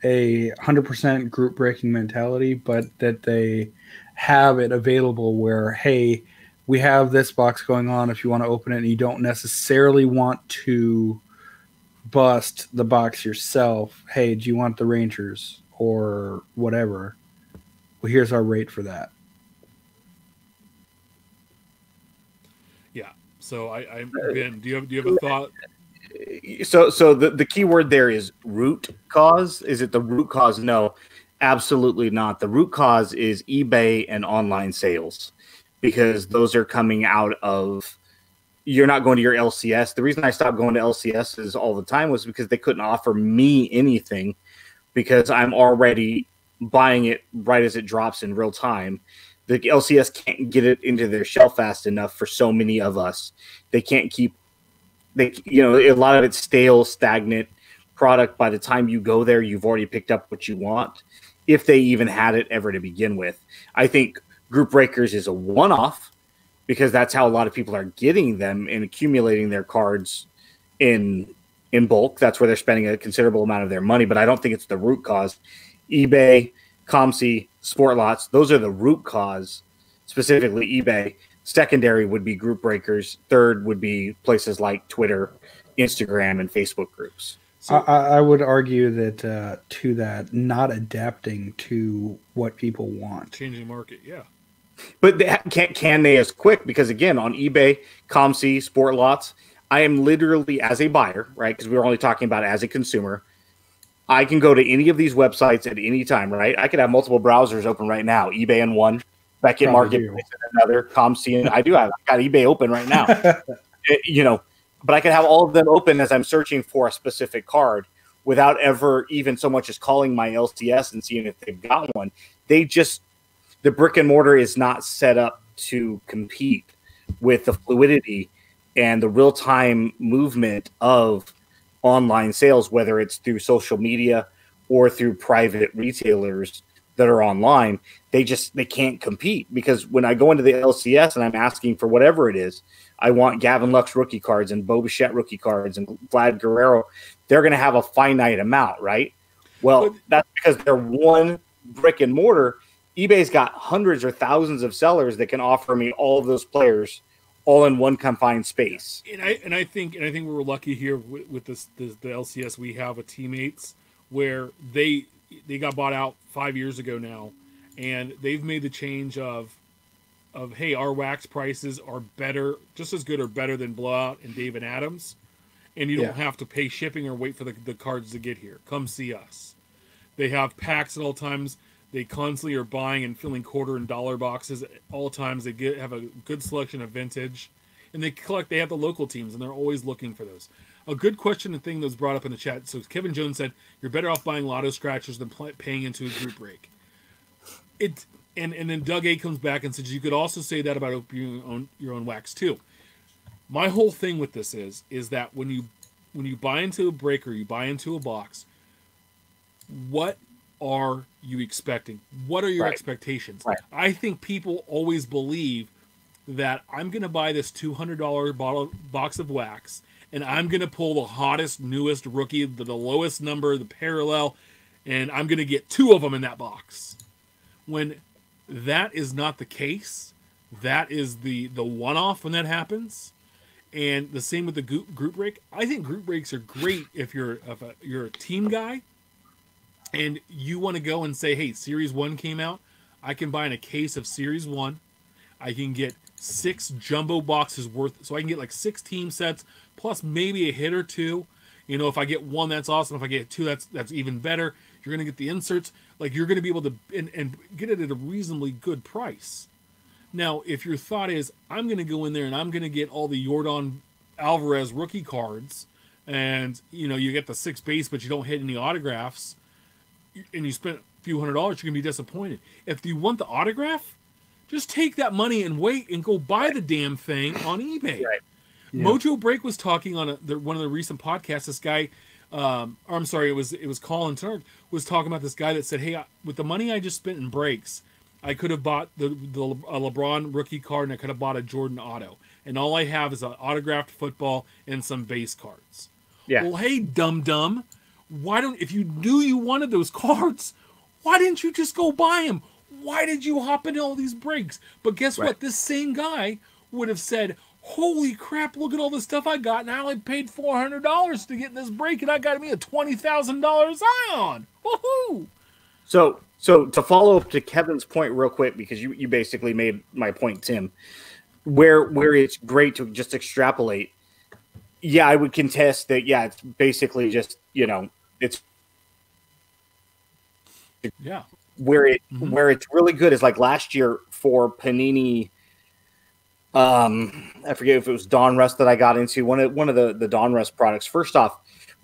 a 100% group breaking mentality, but that they have it available where, hey, we have this box going on if you want to open it, and you don't necessarily want to bust the box yourself. Hey, do you want the Rangers or whatever? Well, here's our rate for that. Yeah. So Ben, do you have a thought? So the key word there is root cause. Is it the root cause? No, absolutely not. The root cause is eBay and online sales, because those are coming out of, you're not going to your LCS. The reason I stopped going to LCSs all the time was because they couldn't offer me anything, because I'm already buying it right as it drops in real time. The LCS can't get it into their shelf fast enough for so many of us. They can't a lot of it's stale, stagnant product. By the time you go there, you've already picked up what you want, if they even had it ever to begin with. I think group breakers is a one-off, because that's how a lot of people are getting them and accumulating their cards in bulk. That's where they're spending a considerable amount of their money, but I don't think it's the root cause. eBay, ComC, Sportlots, those are the root cause, specifically eBay. Secondary would be group breakers. Third would be places like Twitter, Instagram, and Facebook groups. So I would argue that to that, not adapting to what people want. Changing market, yeah. But can they as quick? Because, again, on eBay, ComC, Sportlots, I am literally, as a buyer, right, because we were only talking about as a consumer, I can go to any of these websites at any time, right? I could have multiple browsers open right now, eBay in one, Beckett Marketplace in another, ComC in, I've got eBay open right now, but I could have all of them open as I'm searching for a specific card without ever even so much as calling my LCS and seeing if they've got one. The brick and mortar is not set up to compete with the fluidity and the real-time movement of online sales, whether it's through social media or through private retailers that are online, they can't compete. Because when I go into the LCS and I'm asking for whatever it is, I want Gavin Lux rookie cards and Bo Bichette rookie cards and Vlad Guerrero, they're going to have a finite amount, right? Well, that's because they're one brick and mortar. eBay's got hundreds or thousands of sellers that can offer me all of those players all in one confined space. And I think we were lucky here with this the LCS we have with teammates, where they got bought out 5 years ago now, and they've made the change of hey, our wax prices are better, just as good or better than Blowout and Dave and Adams, and you don't have to pay shipping or wait for the cards to get here. Come see us. They have packs at all times. They constantly are buying and filling quarter and dollar boxes at all times. They have a good selection of vintage, and they have the local teams, and they're always looking for those. A good question and thing that was brought up in the chat. So Kevin Jones said, you're better off buying lotto scratchers than paying into a group break. And then Doug A comes back and says, you could also say that about your own wax too. My whole thing with this is that when you buy into a break or you buy into a box, what are you expecting? What are your expectations? Right. I think people always believe that I'm going to buy this $200 box of wax, and I'm going to pull the hottest, newest rookie, the lowest number, the parallel, and I'm going to get two of them in that box. When that is not the case, that is the one-off when that happens. And the same with the group break. I think group breaks are great if you're a team guy, and you want to go and say, hey, Series 1 came out. I can buy in a case of Series 1. I can get 6 jumbo boxes worth. So I can get like 6 team sets plus maybe a hit or two. You know, if I get one, that's awesome. If I get two, that's even better. You're going to get the inserts. Like, you're going to be able to and get it at a reasonably good price. Now, if your thought is, I'm going to go in there and I'm going to get all the Yordan Alvarez rookie cards, and, you know, you get the 6 base, but you don't hit any autographs, and you spent a few $100s, you're going to be disappointed. If you want the autograph, just take that money and wait and go buy the damn thing on eBay. Right. Yeah. Mojo Break was talking on one of the recent podcasts. This guy, it was Colin Turk, was talking about this guy that said, hey, with the money I just spent in breaks, I could have bought a LeBron rookie card, and I could have bought a Jordan Auto. And all I have is an autographed football and some base cards. Yeah. Well, hey, dum-dum. Why don't, if you knew you wanted those cards, why didn't you just go buy them? Why did you hop into all these breaks? But guess what? This same guy would have said, holy crap, look at all the stuff I got, and I only paid $400 to get this break, and I got me a $20,000 Zion. Woohoo! So to follow up to Kevin's point real quick, because you basically made my point, Tim, where it's great to just extrapolate. Yeah, I would contest that. Yeah, it's basically just, you know, it's where it's really good is like last year for Panini. I forget if it was Don Rust that I got into, one of the Don Rust products. First off,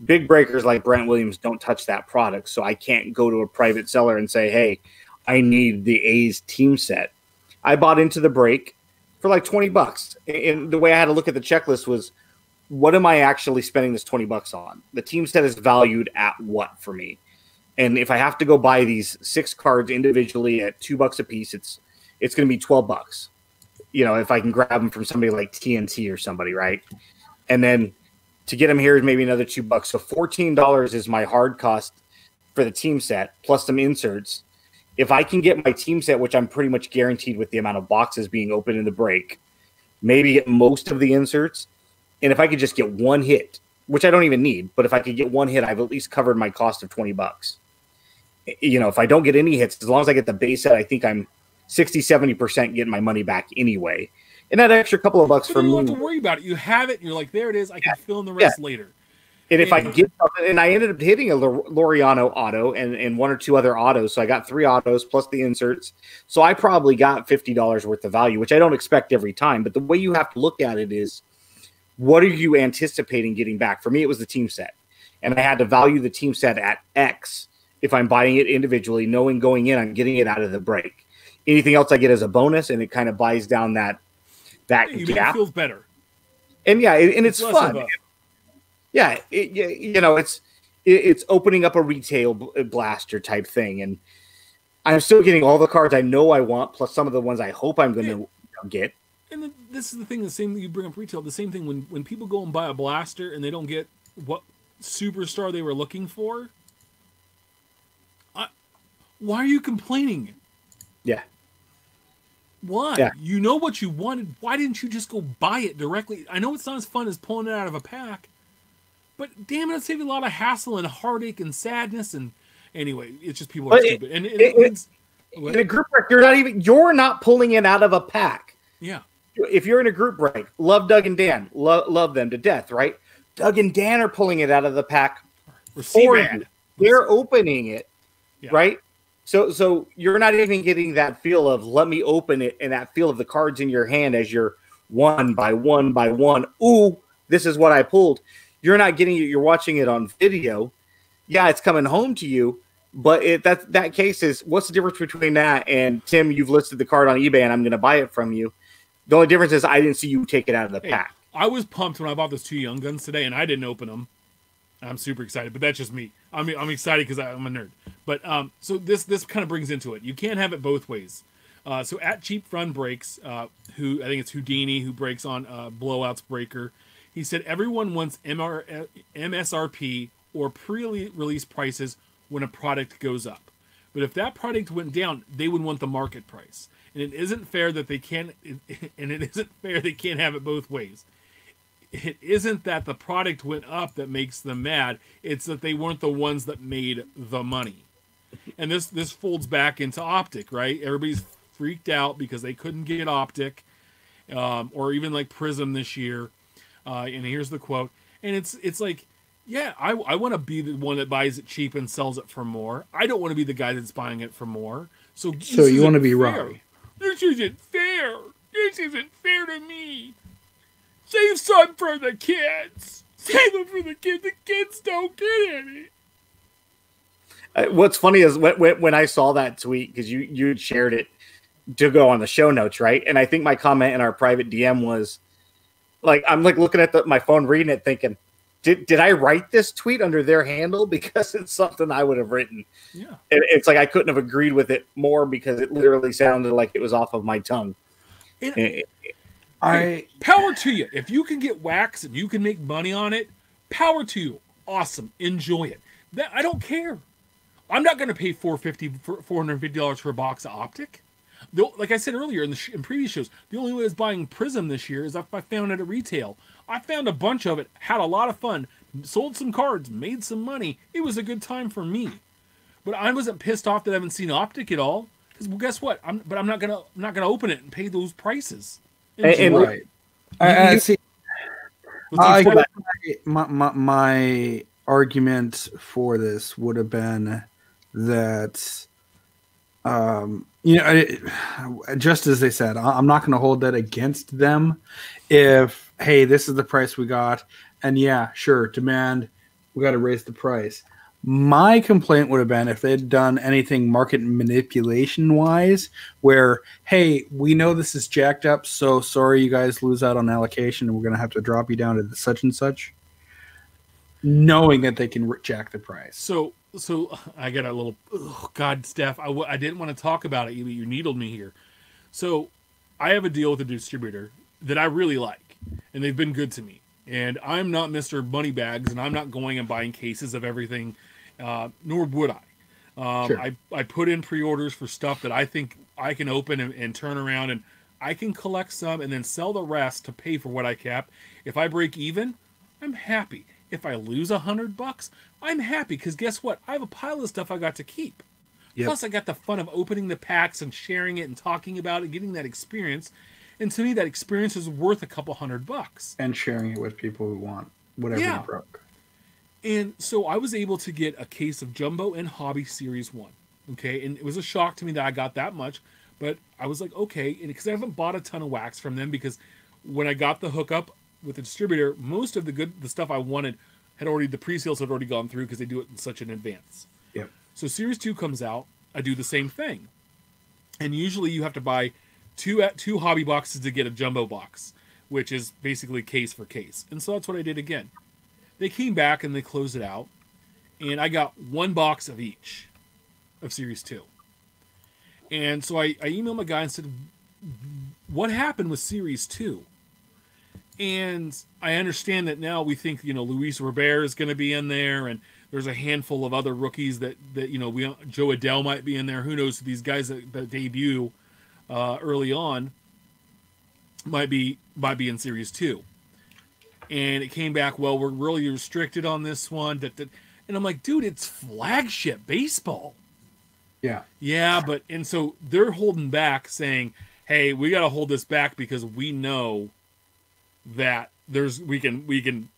big breakers like Brent Williams don't touch that product, so I can't go to a private seller and say, "Hey, I need the A's team set." I bought into the break for like $20, and the way I had to look at the checklist was, what am I actually spending this $20 on? The team set is valued at what for me? And if I have to go buy these 6 cards individually at $2 a piece, it's going to be $12. You know, if I can grab them from somebody like TNT or somebody, right? And then to get them here is maybe another $2. So $14 is my hard cost for the team set plus some inserts. If I can get my team set, which I'm pretty much guaranteed with the amount of boxes being open in the break, maybe get most of the inserts. And if I could just get one hit, which I don't even need, but if I could get one hit, I've at least covered my cost of $20. You know, if I don't get any hits, as long as I get the base set, I think I'm 60, 70% getting my money back anyway. And that extra couple of bucks for me, you don't have to worry about it. You have it, and you're like, there it is. I can fill in the rest later. And if I get something, and I ended up hitting a Laureano auto and one or two other autos, so I got 3 autos plus the inserts. So I probably got $50 worth of value, which I don't expect every time. But the way you have to look at it is, what are you anticipating getting back? For me, it was the team set, and I had to value the team set at X if I'm buying it individually, knowing going in I'm getting it out of the break. Anything else I get as a bonus, and it kind of buys down that gap. It feels better, and it's fun. Yeah, it's opening up a retail blaster type thing, and I'm still getting all the cards I know I want, plus some of the ones I hope I'm going to get. And this is the thing, the same thing you bring up retail, the same thing when people go and buy a blaster and they don't get what superstar they were looking for, why are you complaining? Yeah. Why? Yeah. You know what you wanted. Why didn't you just go buy it directly? I know it's not as fun as pulling it out of a pack, but damn it, it saved you a lot of hassle and heartache and sadness. And anyway, it's just people are stupid. In a group break, you're not pulling it out of a pack. Yeah. If you're in a group break, love Doug and Dan, love them to death, right? Doug and Dan are pulling it out of the pack for you. They're opening it, yeah. Right? So you're not even getting that feel of let me open it and that feel of the cards in your hand as you're one by one by one. Ooh, this is what I pulled. You're not getting it. You're watching it on video. Yeah, it's coming home to you. But that case is what's the difference between that and Tim? You've listed the card on eBay and I'm going to buy it from you. The only difference is I didn't see you take it out of the pack. I was pumped when I bought those two Young Guns today and I didn't open them. I'm super excited, but that's just me. I'm excited because I'm a nerd. But so this kind of brings into it. You can't have it both ways. So at Cheap Fun Breaks, who I think it's Houdini who breaks on Blowouts Breaker, he said everyone wants MSRP or pre-release prices when a product goes up. But if that product went down, they would want the market price. And it isn't fair that they can't. And it isn't fair they can't have it both ways. It isn't that the product went up that makes them mad. It's that they weren't the ones that made the money. And this folds back into Optic, right? Everybody's freaked out because they couldn't get Optic or even like Prism this year. And here's the quote. And it's like, yeah, I want to be the one that buys it cheap and sells it for more. I don't want to be the guy that's buying it for more. So you want to be wrong. This isn't fair. This isn't fair to me. Save some for the kids. Save them for the kids. The kids don't get any. What's funny is when I saw that tweet, because you shared it to go on the show notes, right? And I think my comment in our private DM was, like, I'm like looking at my phone, reading it, thinking, did I write this tweet under their handle? Because it's something I would have written. Yeah. And it's like I couldn't have agreed with it more because it literally sounded like it was off of my tongue. Power to you. If you can get wax and you can make money on it, power to you. Awesome. Enjoy it. I don't care. I'm not going to pay $450 for a box of Optic. Like I said earlier in previous shows, the only way I was buying Prism this year is if I found it at retail. I found a bunch of it, had a lot of fun, sold some cards, made some money. It was a good time for me. But I wasn't pissed off that I haven't seen Optic at all. Because, well, guess what? I'm not gonna open it and pay those prices. And right. My argument for this would have been that, just as they said, I'm not going to hold that against them. If, hey, this is the price we got, and yeah, sure, demand, we got to raise the price. My complaint would have been if they'd done anything market manipulation wise where, hey, we know this is jacked up, so sorry you guys lose out on allocation and we're going to have to drop you down to the such and such, knowing that they can jack the price. So I got a little, oh God, Steph, I didn't want to talk about it. You needled me here. So I have a deal with a distributor that I really like and they've been good to me. And I'm not Mr. Moneybags, and I'm not going and buying cases of everything, nor would I. Sure. I put in pre-orders for stuff that I think I can open and turn around, and I can collect some and then sell the rest to pay for what I cap. If I break even, I'm happy. If I lose $100, I'm happy, because guess what? I have a pile of stuff I got to keep. Yep. Plus, I got the fun of opening the packs and sharing it and talking about it, getting that experience. And to me, that experience is worth a couple $100. And sharing it with people who want whatever you broke. And so I was able to get a case of Jumbo and Hobby Series 1. Okay, and it was a shock to me that I got that much. But I was like, okay, because I haven't bought a ton of wax from them, because when I got the hookup with the distributor, most of the stuff I wanted had already, the pre-sales had already gone through because they do it in such an advance. Yeah. So Series 2 comes out. I do the same thing. And usually you have to buy two hobby boxes to get a jumbo box, which is basically case for case. And so that's what I did again. They came back and they closed it out. And I got one box of each of Series 2. And so I emailed my guy and said, what happened with Series 2? And I understand that now we think, you know, Luis Robert is going to be in there, and there's a handful of other rookies that you know, Joe Adele might be in there. Who knows, these guys that debut early on might be in Series 2. And it came back, well, we're really restricted on this one. And I'm like, dude, it's flagship baseball. Yeah. Yeah, and so they're holding back saying, hey, we got to hold this back because we know that we can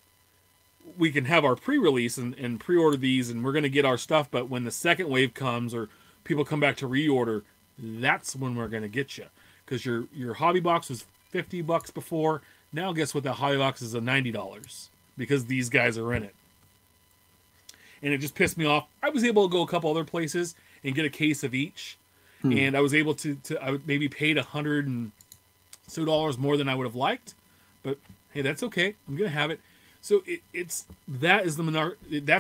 have our pre-release and pre-order these, and we're going to get our stuff, but when the second wave comes or people come back to reorder, that's when we're going to get you, because your hobby box was $50 before. Now guess what, that hobby box is $90 because these guys are in it. And it just pissed me off. I was able to go a couple other places and get a case of each. And I was able to I maybe paid $100 more than I would have liked. But hey, that's okay. I'm gonna have it. So that's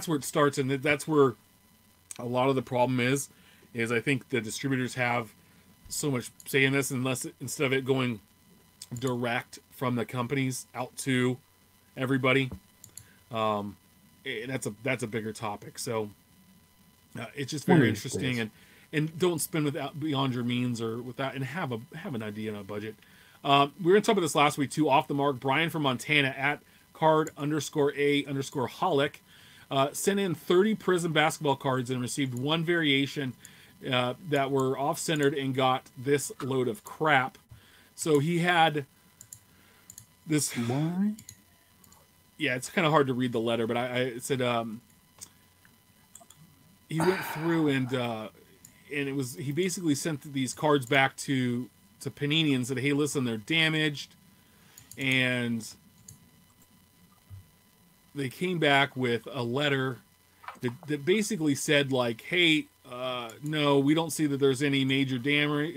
where it starts, and that's where a lot of the problem is. Is I think the distributors have so much say in this, unless instead of it going direct from the companies out to everybody, that's a bigger topic. So it's just very interesting, and don't spend without beyond your means or without, and have an idea and a budget. We were going to talk about this last week, too, off the mark. Brian from Montana @card_A_Holic sent in 30 Prism basketball cards and received one variation that were off-centered and got this load of crap. So he had this... Why? Yeah, it's kind of hard to read the letter, but I said... he went through and it was... He basically sent these cards back to Panini and said, hey, listen, they're damaged. And they came back with a letter that basically said, like, hey, no, we don't see that there's any major damage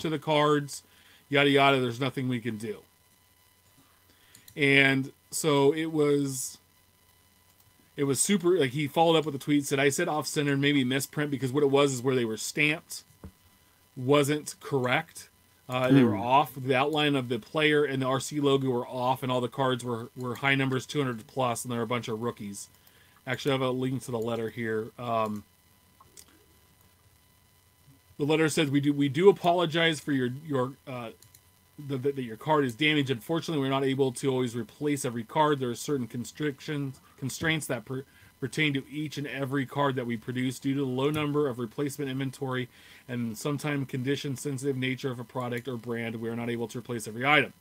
to the cards, yada, yada. There's nothing we can do. And so it was super, like, he followed up with a tweet, said, I said off-center and maybe misprint because what it was is where they were stamped wasn't correct. They were off. The outline of the player and the RC logo were off, and all the cards were high numbers, 200 plus, and there were a bunch of rookies. Actually, I have a link to the letter here. The letter says, we do apologize for that your card is damaged. Unfortunately, we're not able to always replace every card. There are certain constraints that pertain to each and every card that we produce due to the low number of replacement inventory and sometimes condition-sensitive nature of a product or brand. We are not able to replace every item.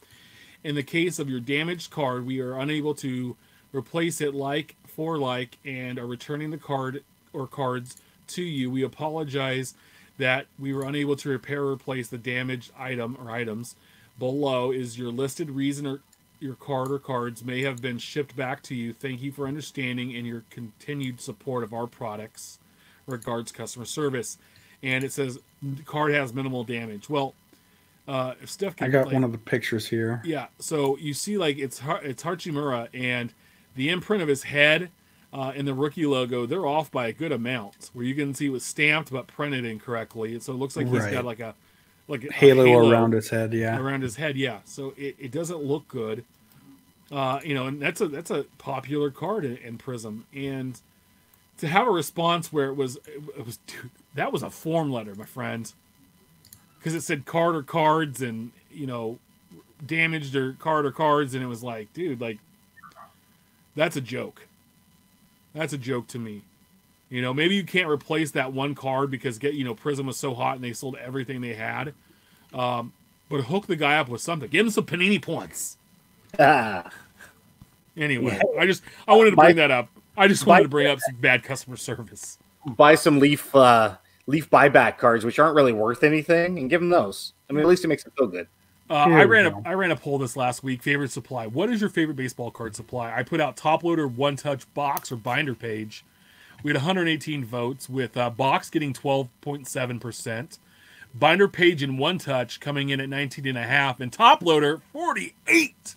In the case of your damaged card, we are unable to replace it and are returning the card or cards to you. We apologize that we were unable to repair or replace the damaged item or items. Below is your listed reason or your card or cards may have been shipped back to you. Thank you for understanding and your continued support of our products. Regards, customer service. And it says card has minimal damage. Well, if Steph can, I got one of the pictures here. Yeah, so you see, like, it's Hachimura, and the imprint of his head and the rookie logo, they're off by a good amount. Where you can see it was stamped but printed incorrectly. So it looks like he's got like a halo around his head, yeah. So it doesn't look good, you know. And that's a popular card in Prism. And to have a response where it was dude, that was a form letter, my friend, because it said card or cards, and you know, damaged or card or cards, and it was like, dude, like that's a joke. That's a joke to me. You know, maybe you can't replace that one card because Prism was so hot and they sold everything they had. But hook the guy up with something. Give him some Panini points. Anyway, yeah. I wanted to bring that up. I just wanted to bring up some bad customer service. Buy some leaf buyback cards, which aren't really worth anything, and give them those. I mean, at least it makes it feel good. I ran a poll this last week. Favorite supply. What is your favorite baseball card supply? I put out top loader, one touch box or binder page. We had 118 votes, with box getting 12.7%, binder page and one touch coming in at 19.5%, and top loader 48.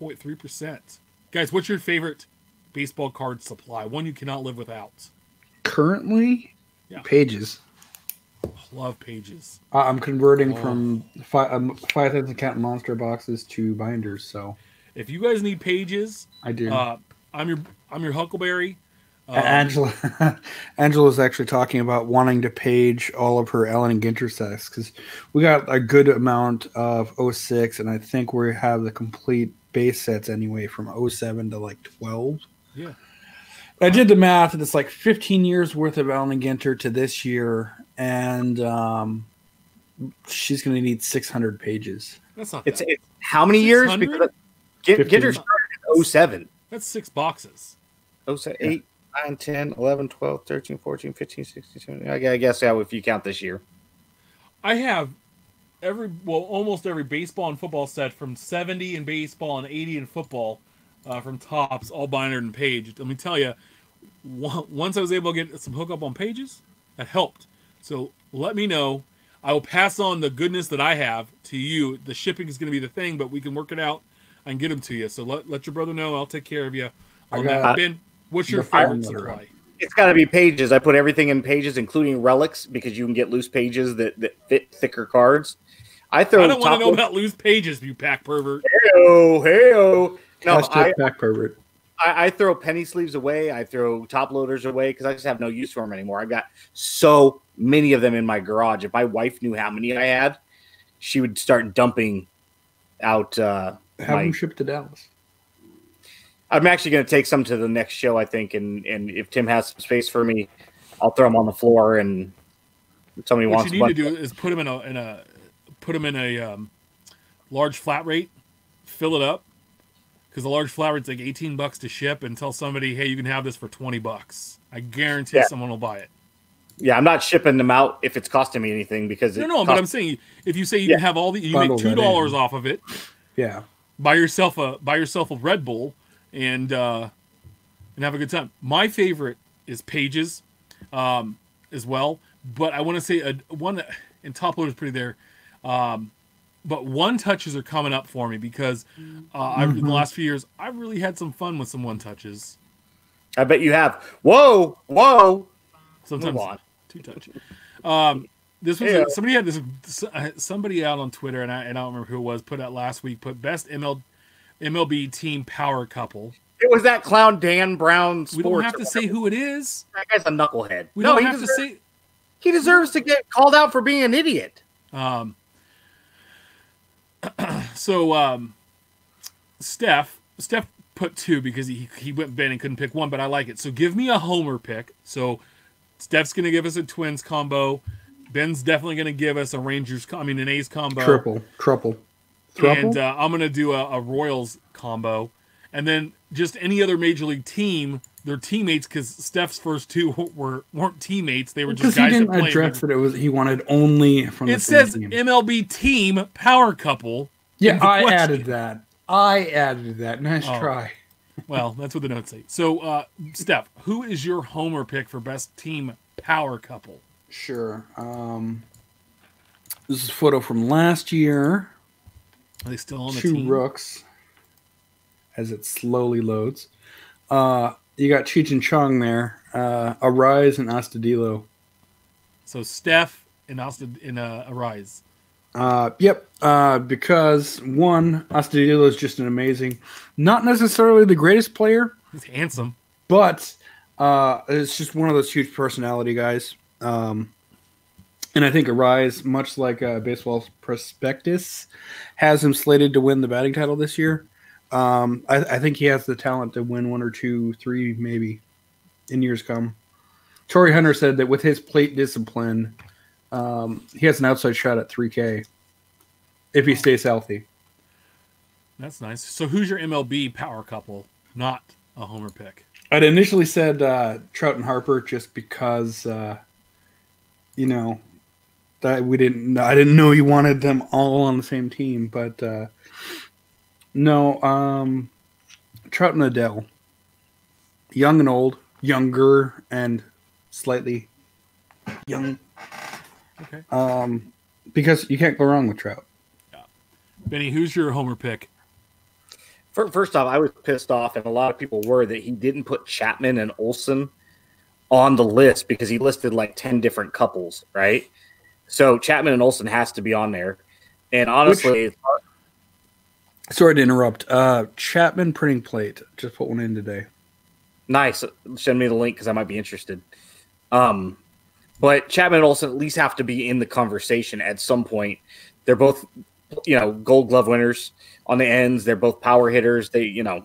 0.3%. Guys, what's your favorite baseball card supply? One you cannot live without. Currently, yeah. Pages. Love Pages. I'm converting from 5,000 count monster boxes to binders. So, if you guys need Pages, I do. I'm your Huckleberry. Angela's actually talking about wanting to page all of her Ellen and Ginter sets because we got a good amount of 06, and I think we have the complete base sets anyway from 07 to like 12. Yeah. I did the math, and it's like 15 years worth of Ellen and Ginter to this year, and she's going to need 600 pages. That's not bad. It's how many 600? Years? Because Ginter started in 07. That's 6 boxes. 07, yeah. 8, 9, 10, 11, 12, 13, 14, 15, 16, 17. I guess yeah, if you count this year. I have almost every baseball and football set from 70 in baseball and 80 in football. From Topps, all binder and page. Let me tell you, once I was able to get some hookup on Pages, that helped. So let me know. I will pass on the goodness that I have to you. The shipping is going to be the thing, but we can work it out and get them to you. So let your brother know. I'll take care of you. Ben, what's your favorite supply? It's got to be Pages. I put everything in Pages, including relics, because you can get loose pages that fit thicker cards. I don't want to know about loose pages, you pack pervert. Hey-oh, hey-oh. No, I throw penny sleeves away. I throw top loaders away because I just have no use for them anymore. I've got so many of them in my garage. If my wife knew how many I had, she would start dumping out. Have them shipped to Dallas. I'm actually going to take some to the next show, I think. And if Tim has some space for me, I'll throw them on the floor. And if somebody what wants you need to do is put them in a large flat rate, fill it up. Because a large flat rate's like $18 to ship, and tell somebody, hey, you can have this for $20. I guarantee someone will buy it. Yeah, I'm not shipping them out if it's costing me anything because but I'm saying if you say you can have all the, you bundle make $2 off of it. Yeah, buy yourself a Red Bull and have a good time. My favorite is Pages, as well, but I want to say one and top loader is pretty there. But one-touches are coming up for me because in the last few years, I've really had some fun with some one-touches. I bet you have. Whoa, whoa. Sometimes two-touch. This was somebody had this. Somebody out on Twitter, and I don't remember who it was, put out last week, put best MLB team power couple. It was that clown Dan Brown. We don't have to say who it is. That guy's a knucklehead. He deserves to get called out for being an idiot. So Steph put 2 because he went Ben and couldn't pick 1, but I like it. So give me a homer pick. So Steph's going to give us a Twins combo. Ben's definitely going to give us a an A's combo. Triple. And I'm going to do a Royals combo. And then just any other major league team, their teammates, because Steph's first 2 weren't teammates. They were just guys that played. Because he didn't address that he wanted only from the same team. It says MLB team power couple. Yeah, I added that. Nice try. Well, that's what the notes say. So, Steph, who is your homer pick for best team power couple? Sure. This is a photo from last year. Are they still on the team? 2 Rooks. As it slowly loads. You got Cheech and Chong there, Arise and Astudillo. So Steph and Arise. Yep, because one, Astudillo is just an amazing, not necessarily the greatest player. He's handsome. But it's just one of those huge personality guys. And I think Arise, much like Baseball Prospectus, has him slated to win the batting title this year. I think he has the talent to win 1 or 2, 3, maybe in years come. Torrey Hunter said that with his plate discipline, he has an outside shot at 3K if he stays healthy. That's nice. So who's your MLB power couple, not a homer pick? I'd initially said Trout and Harper just because, I didn't know you wanted them all on the same team, but No, Trout and Adele. Young and old, younger and slightly young. Okay. Because you can't go wrong with Trout. Yeah. Benny, who's your homer pick? First off, I was pissed off, and a lot of people were, that he didn't put Chapman and Olsen on the list because he listed like 10 different couples, right? So Chapman and Olsen has to be on there. And honestly, sorry to interrupt. Chapman printing plate. Just put one in today. Nice. Send me the link because I might be interested. But Chapman and Olsen at least have to be in the conversation at some point. They're both, you know, Gold Glove winners on the ends. They're both power hitters. They, you know,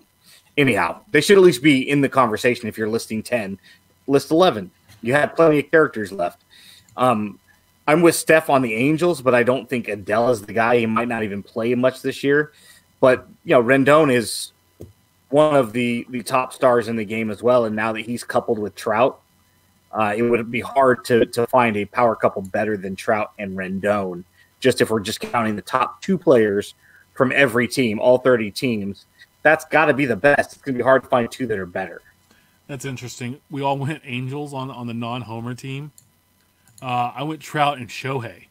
anyhow, they should at least be in the conversation. If you're listing 10, list 11. You had plenty of characters left. I'm with Steph on the Angels, but I don't think Adele is the guy. He might not even play much this year. But, you know, Rendon is one of the top stars in the game as well. And now that he's coupled with Trout, it would be hard to find a power couple better than Trout and Rendon, just if we're just counting the top two players from every team, all 30 teams. That's got to be the best. It's going to be hard to find two that are better. That's interesting. We all went Angels on the non-homer team. I went Trout and Shohei.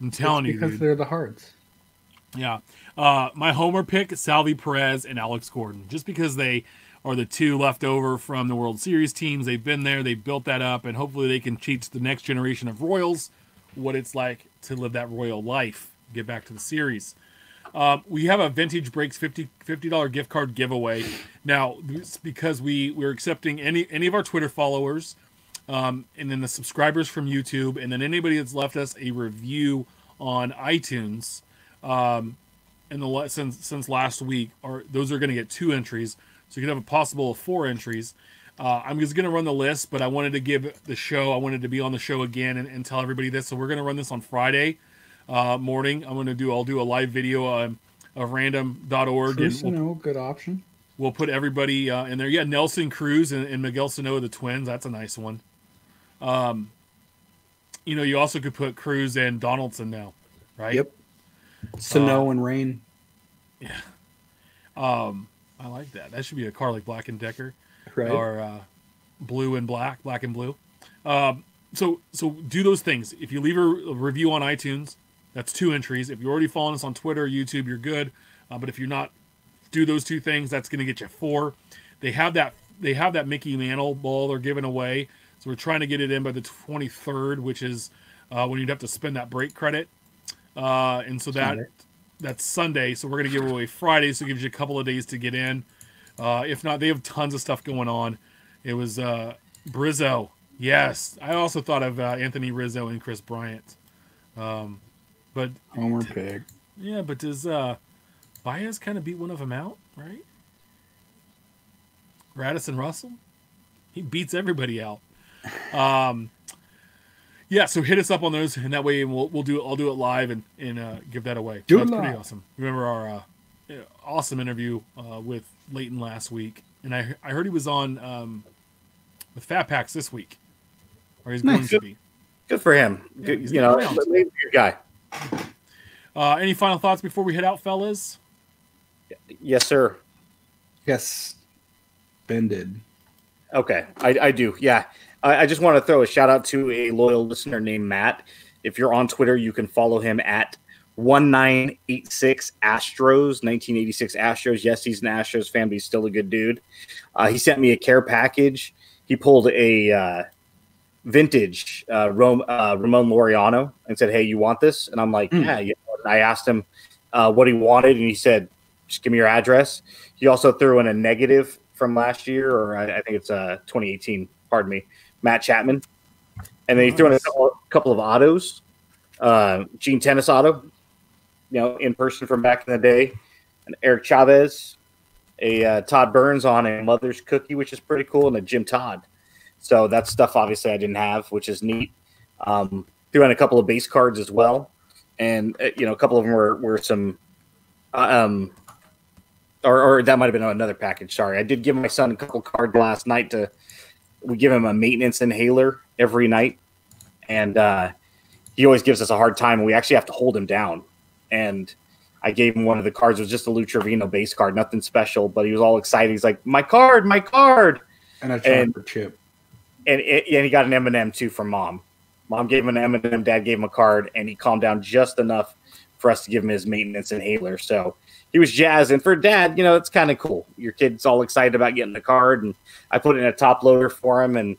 I'm telling you, because they're the Hearts. Yeah. My homer pick, Salvi Perez and Alex Gordon, just because they are the two left over from the World Series teams. They've been there. They built that up, and hopefully they can teach the next generation of Royals what it's like to live that Royal life, get back to the series. We have a Vintage Breaks $50 gift card giveaway. Now, it's because we're accepting any of our Twitter followers, and then the subscribers from YouTube, and then anybody that's left us a review on iTunes in the since last week, those are going to get 2 entries. So you can have a possible of 4 entries. I'm just going to run the list, but I wanted to give the show. I wanted to be on the show again and tell everybody this. So we're going to run this on Friday morning. I'll do a live video of random.org. Good option. We'll put everybody in there. Yeah, Nelson Cruz and Miguel Sano, the Twins. That's a nice one. You know, you also could put Cruz and Donaldson now, right? Yep. Sano and Rain. Yeah. I like that. That should be a car like Black and Decker, right? Or Blue and Black, Black and Blue. So do those things. If you leave a review on iTunes, that's 2 entries. If you're already following us on Twitter or YouTube, you're good. But if you're not, do those 2 things. That's going to get you 4. They have that Mickey Mantle ball they're giving away. So we're trying to get it in by the 23rd, which is when you'd have to spend that break credit. And so that's Sunday. So we're going to give away Friday. So it gives you a couple of days to get in. If not, they have tons of stuff going on. It was Rizzo. Yes. I also thought of Anthony Rizzo and Chris Bryant. But homer pick. Yeah, but does Baez kind of beat one of them out, right? Radisson Russell? He beats everybody out. Yeah, so hit us up on those, and that way I'll do it live and give that away. That's pretty awesome. Remember our awesome interview with Leighton last week, and I heard he was on with Fat Packs this week, or he's going to be. Good for him. Yeah, good, he's good guy. Any final thoughts before we head out, fellas? Yes, sir. Yes, Ben did. Okay, I do. Yeah. I just want to throw a shout out to a loyal listener named Matt. If you're on Twitter, you can follow him at 1986 Astros, 1986 Astros. Yes, he's an Astros fan, but he's still a good dude. He sent me a care package. He pulled a vintage Ramon Laureano and said, "Hey, you want this?" And I'm like, "Yeah." You know, and I asked him what he wanted, and he said, "Just give me your address." He also threw in a negative from last year, or I think it's 2018. Pardon me. Matt Chapman. And then he threw in a couple of autos. Gene Tennis auto, you know, in person from back in the day. And Eric Chavez, a Todd Burns on a Mother's Cookie, which is pretty cool, and a Jim Todd. So that's stuff, obviously, I didn't have, which is neat. Threw in a couple of base cards as well. And, you know, a couple of them were some or that might have been another package. Sorry. I did give my son a couple cards last night to – we give him a maintenance inhaler every night, and he always gives us a hard time, and we actually have to hold him down. And I gave him one of the cards. It was just a Lou Trevino base card, nothing special, but he was all excited. He's like, "My card, my card." And I tried for Chip. And he got an M&M, too, from Mom. Mom gave him an M&M, Dad gave him a card, and he calmed down just enough for us to give him his maintenance inhaler. So he was jazzed. And for dad, you know, it's kind of cool. Your kid's all excited about getting the card. And I put in a top loader for him, and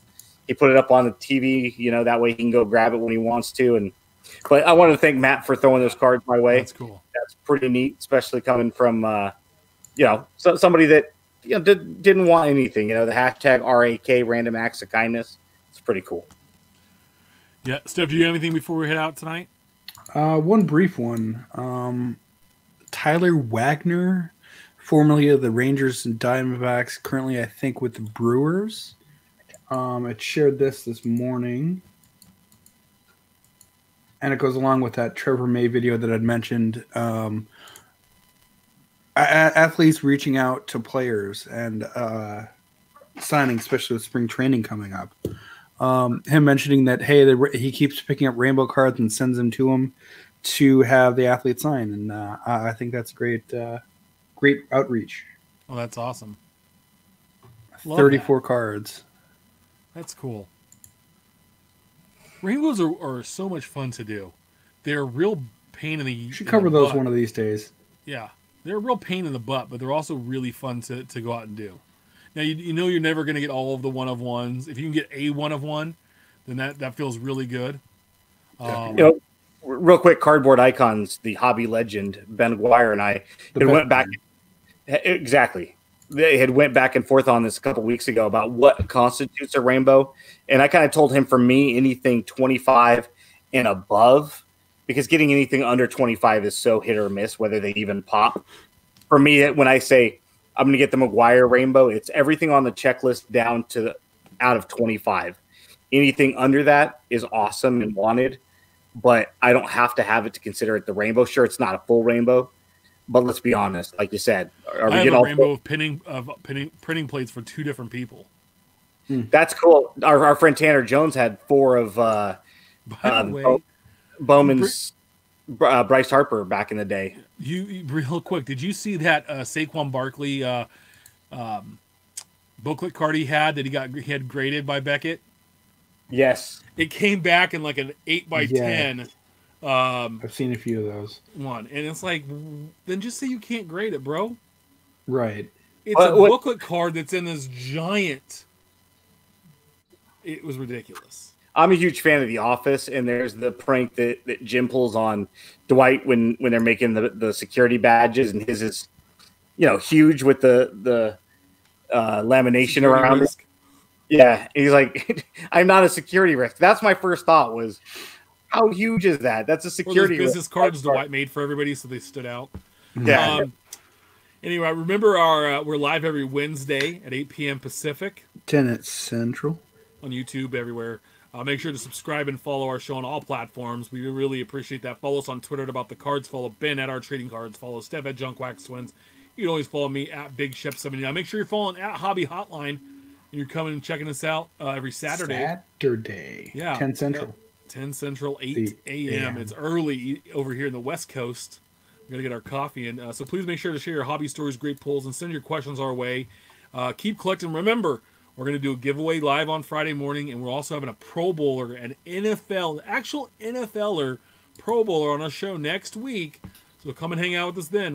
he put it up on the TV, you know, that way he can go grab it when he wants to. And but I want to thank Matt for throwing those cards my way. That's cool. That's pretty neat, especially coming from, you know, so, somebody that, you know, didn't want anything. You know, the hashtag RAK, Random Acts of Kindness. It's pretty cool. Yeah. Steph, do you have anything before we head out tonight? One brief one. Tyler Wagner, formerly of the Rangers and Diamondbacks, currently, I think, with the Brewers. I shared this morning. And it goes along with that Trevor May video that I'd mentioned. Athletes reaching out to players and signing, especially with spring training coming up. Him mentioning that, hey, he keeps picking up rainbow cards and sends them to him to have the athlete sign. And I think that's great, great outreach. Well, that's awesome. 34 cards. That's cool. Rainbows are so much fun to do. They're a real pain in the butt. You should cover those one of these days. Yeah. They're a real pain in the butt, but they're also really fun to go out and do. Now, you know you're never going to get all of the one-of-ones. If you can get a one-of-one, then that feels really good. You know, real quick, Cardboard Icons, the hobby legend, Ben Guire and I, went back. Exactly. They had went back and forth on this a couple weeks ago about what constitutes a rainbow. And I kind of told him, for me, anything 25 and above, because getting anything under 25 is so hit or miss, whether they even pop. For me, when I say I'm going to get the McGuire rainbow, it's everything on the checklist down to out of 25. Anything under that is awesome and wanted, but I don't have to have it to consider it the rainbow. Sure, it's not a full rainbow, but let's be honest. Like you said, I have a rainbow of printing plates for two different people. That's cool. Our friend Tanner Jones had four of Bowman's Bryce Harper back in the day. You real quick, did you see that Saquon Barkley booklet card he had that he had graded by Beckett? Yes, it came back in like an 8x10. I've seen a few of those. And it's like, then just say you can't grade it, bro. Right. It's a booklet card that's in this giant. It was ridiculous. I'm a huge fan of The Office, and there's the prank that Jim pulls on Dwight when they're making the security badges, and his is, you know, huge with the lamination around it. Yeah. He's like, I'm not a security risk. That's my first thought was, how huge is that? That's a security. Well, business cards Dwight made for everybody, so they stood out. Yeah. Anyway, remember we're live every Wednesday at 8 p.m. Pacific, 10 at Central, on YouTube everywhere. Make sure to subscribe and follow our show on all platforms. We really appreciate that. Follow us on Twitter at About the Cards. Follow Ben at Our Trading Cards. Follow Steph at Junk Wax Twins. You can always follow me at Big Shep 79. Make sure you're following at Hobby Hotline. You're coming and checking us out every Saturday. Yeah, 10 Central. Yeah. 10 Central, 8 a.m. It's early over here in the West Coast. We're going to get our coffee in. So please make sure to share your hobby stories, great polls, and send your questions our way. Keep collecting. Remember, we're going to do a giveaway live on Friday morning, and we're also having a Pro Bowler, an actual NFLer Pro Bowler on our show next week. So come and hang out with us then.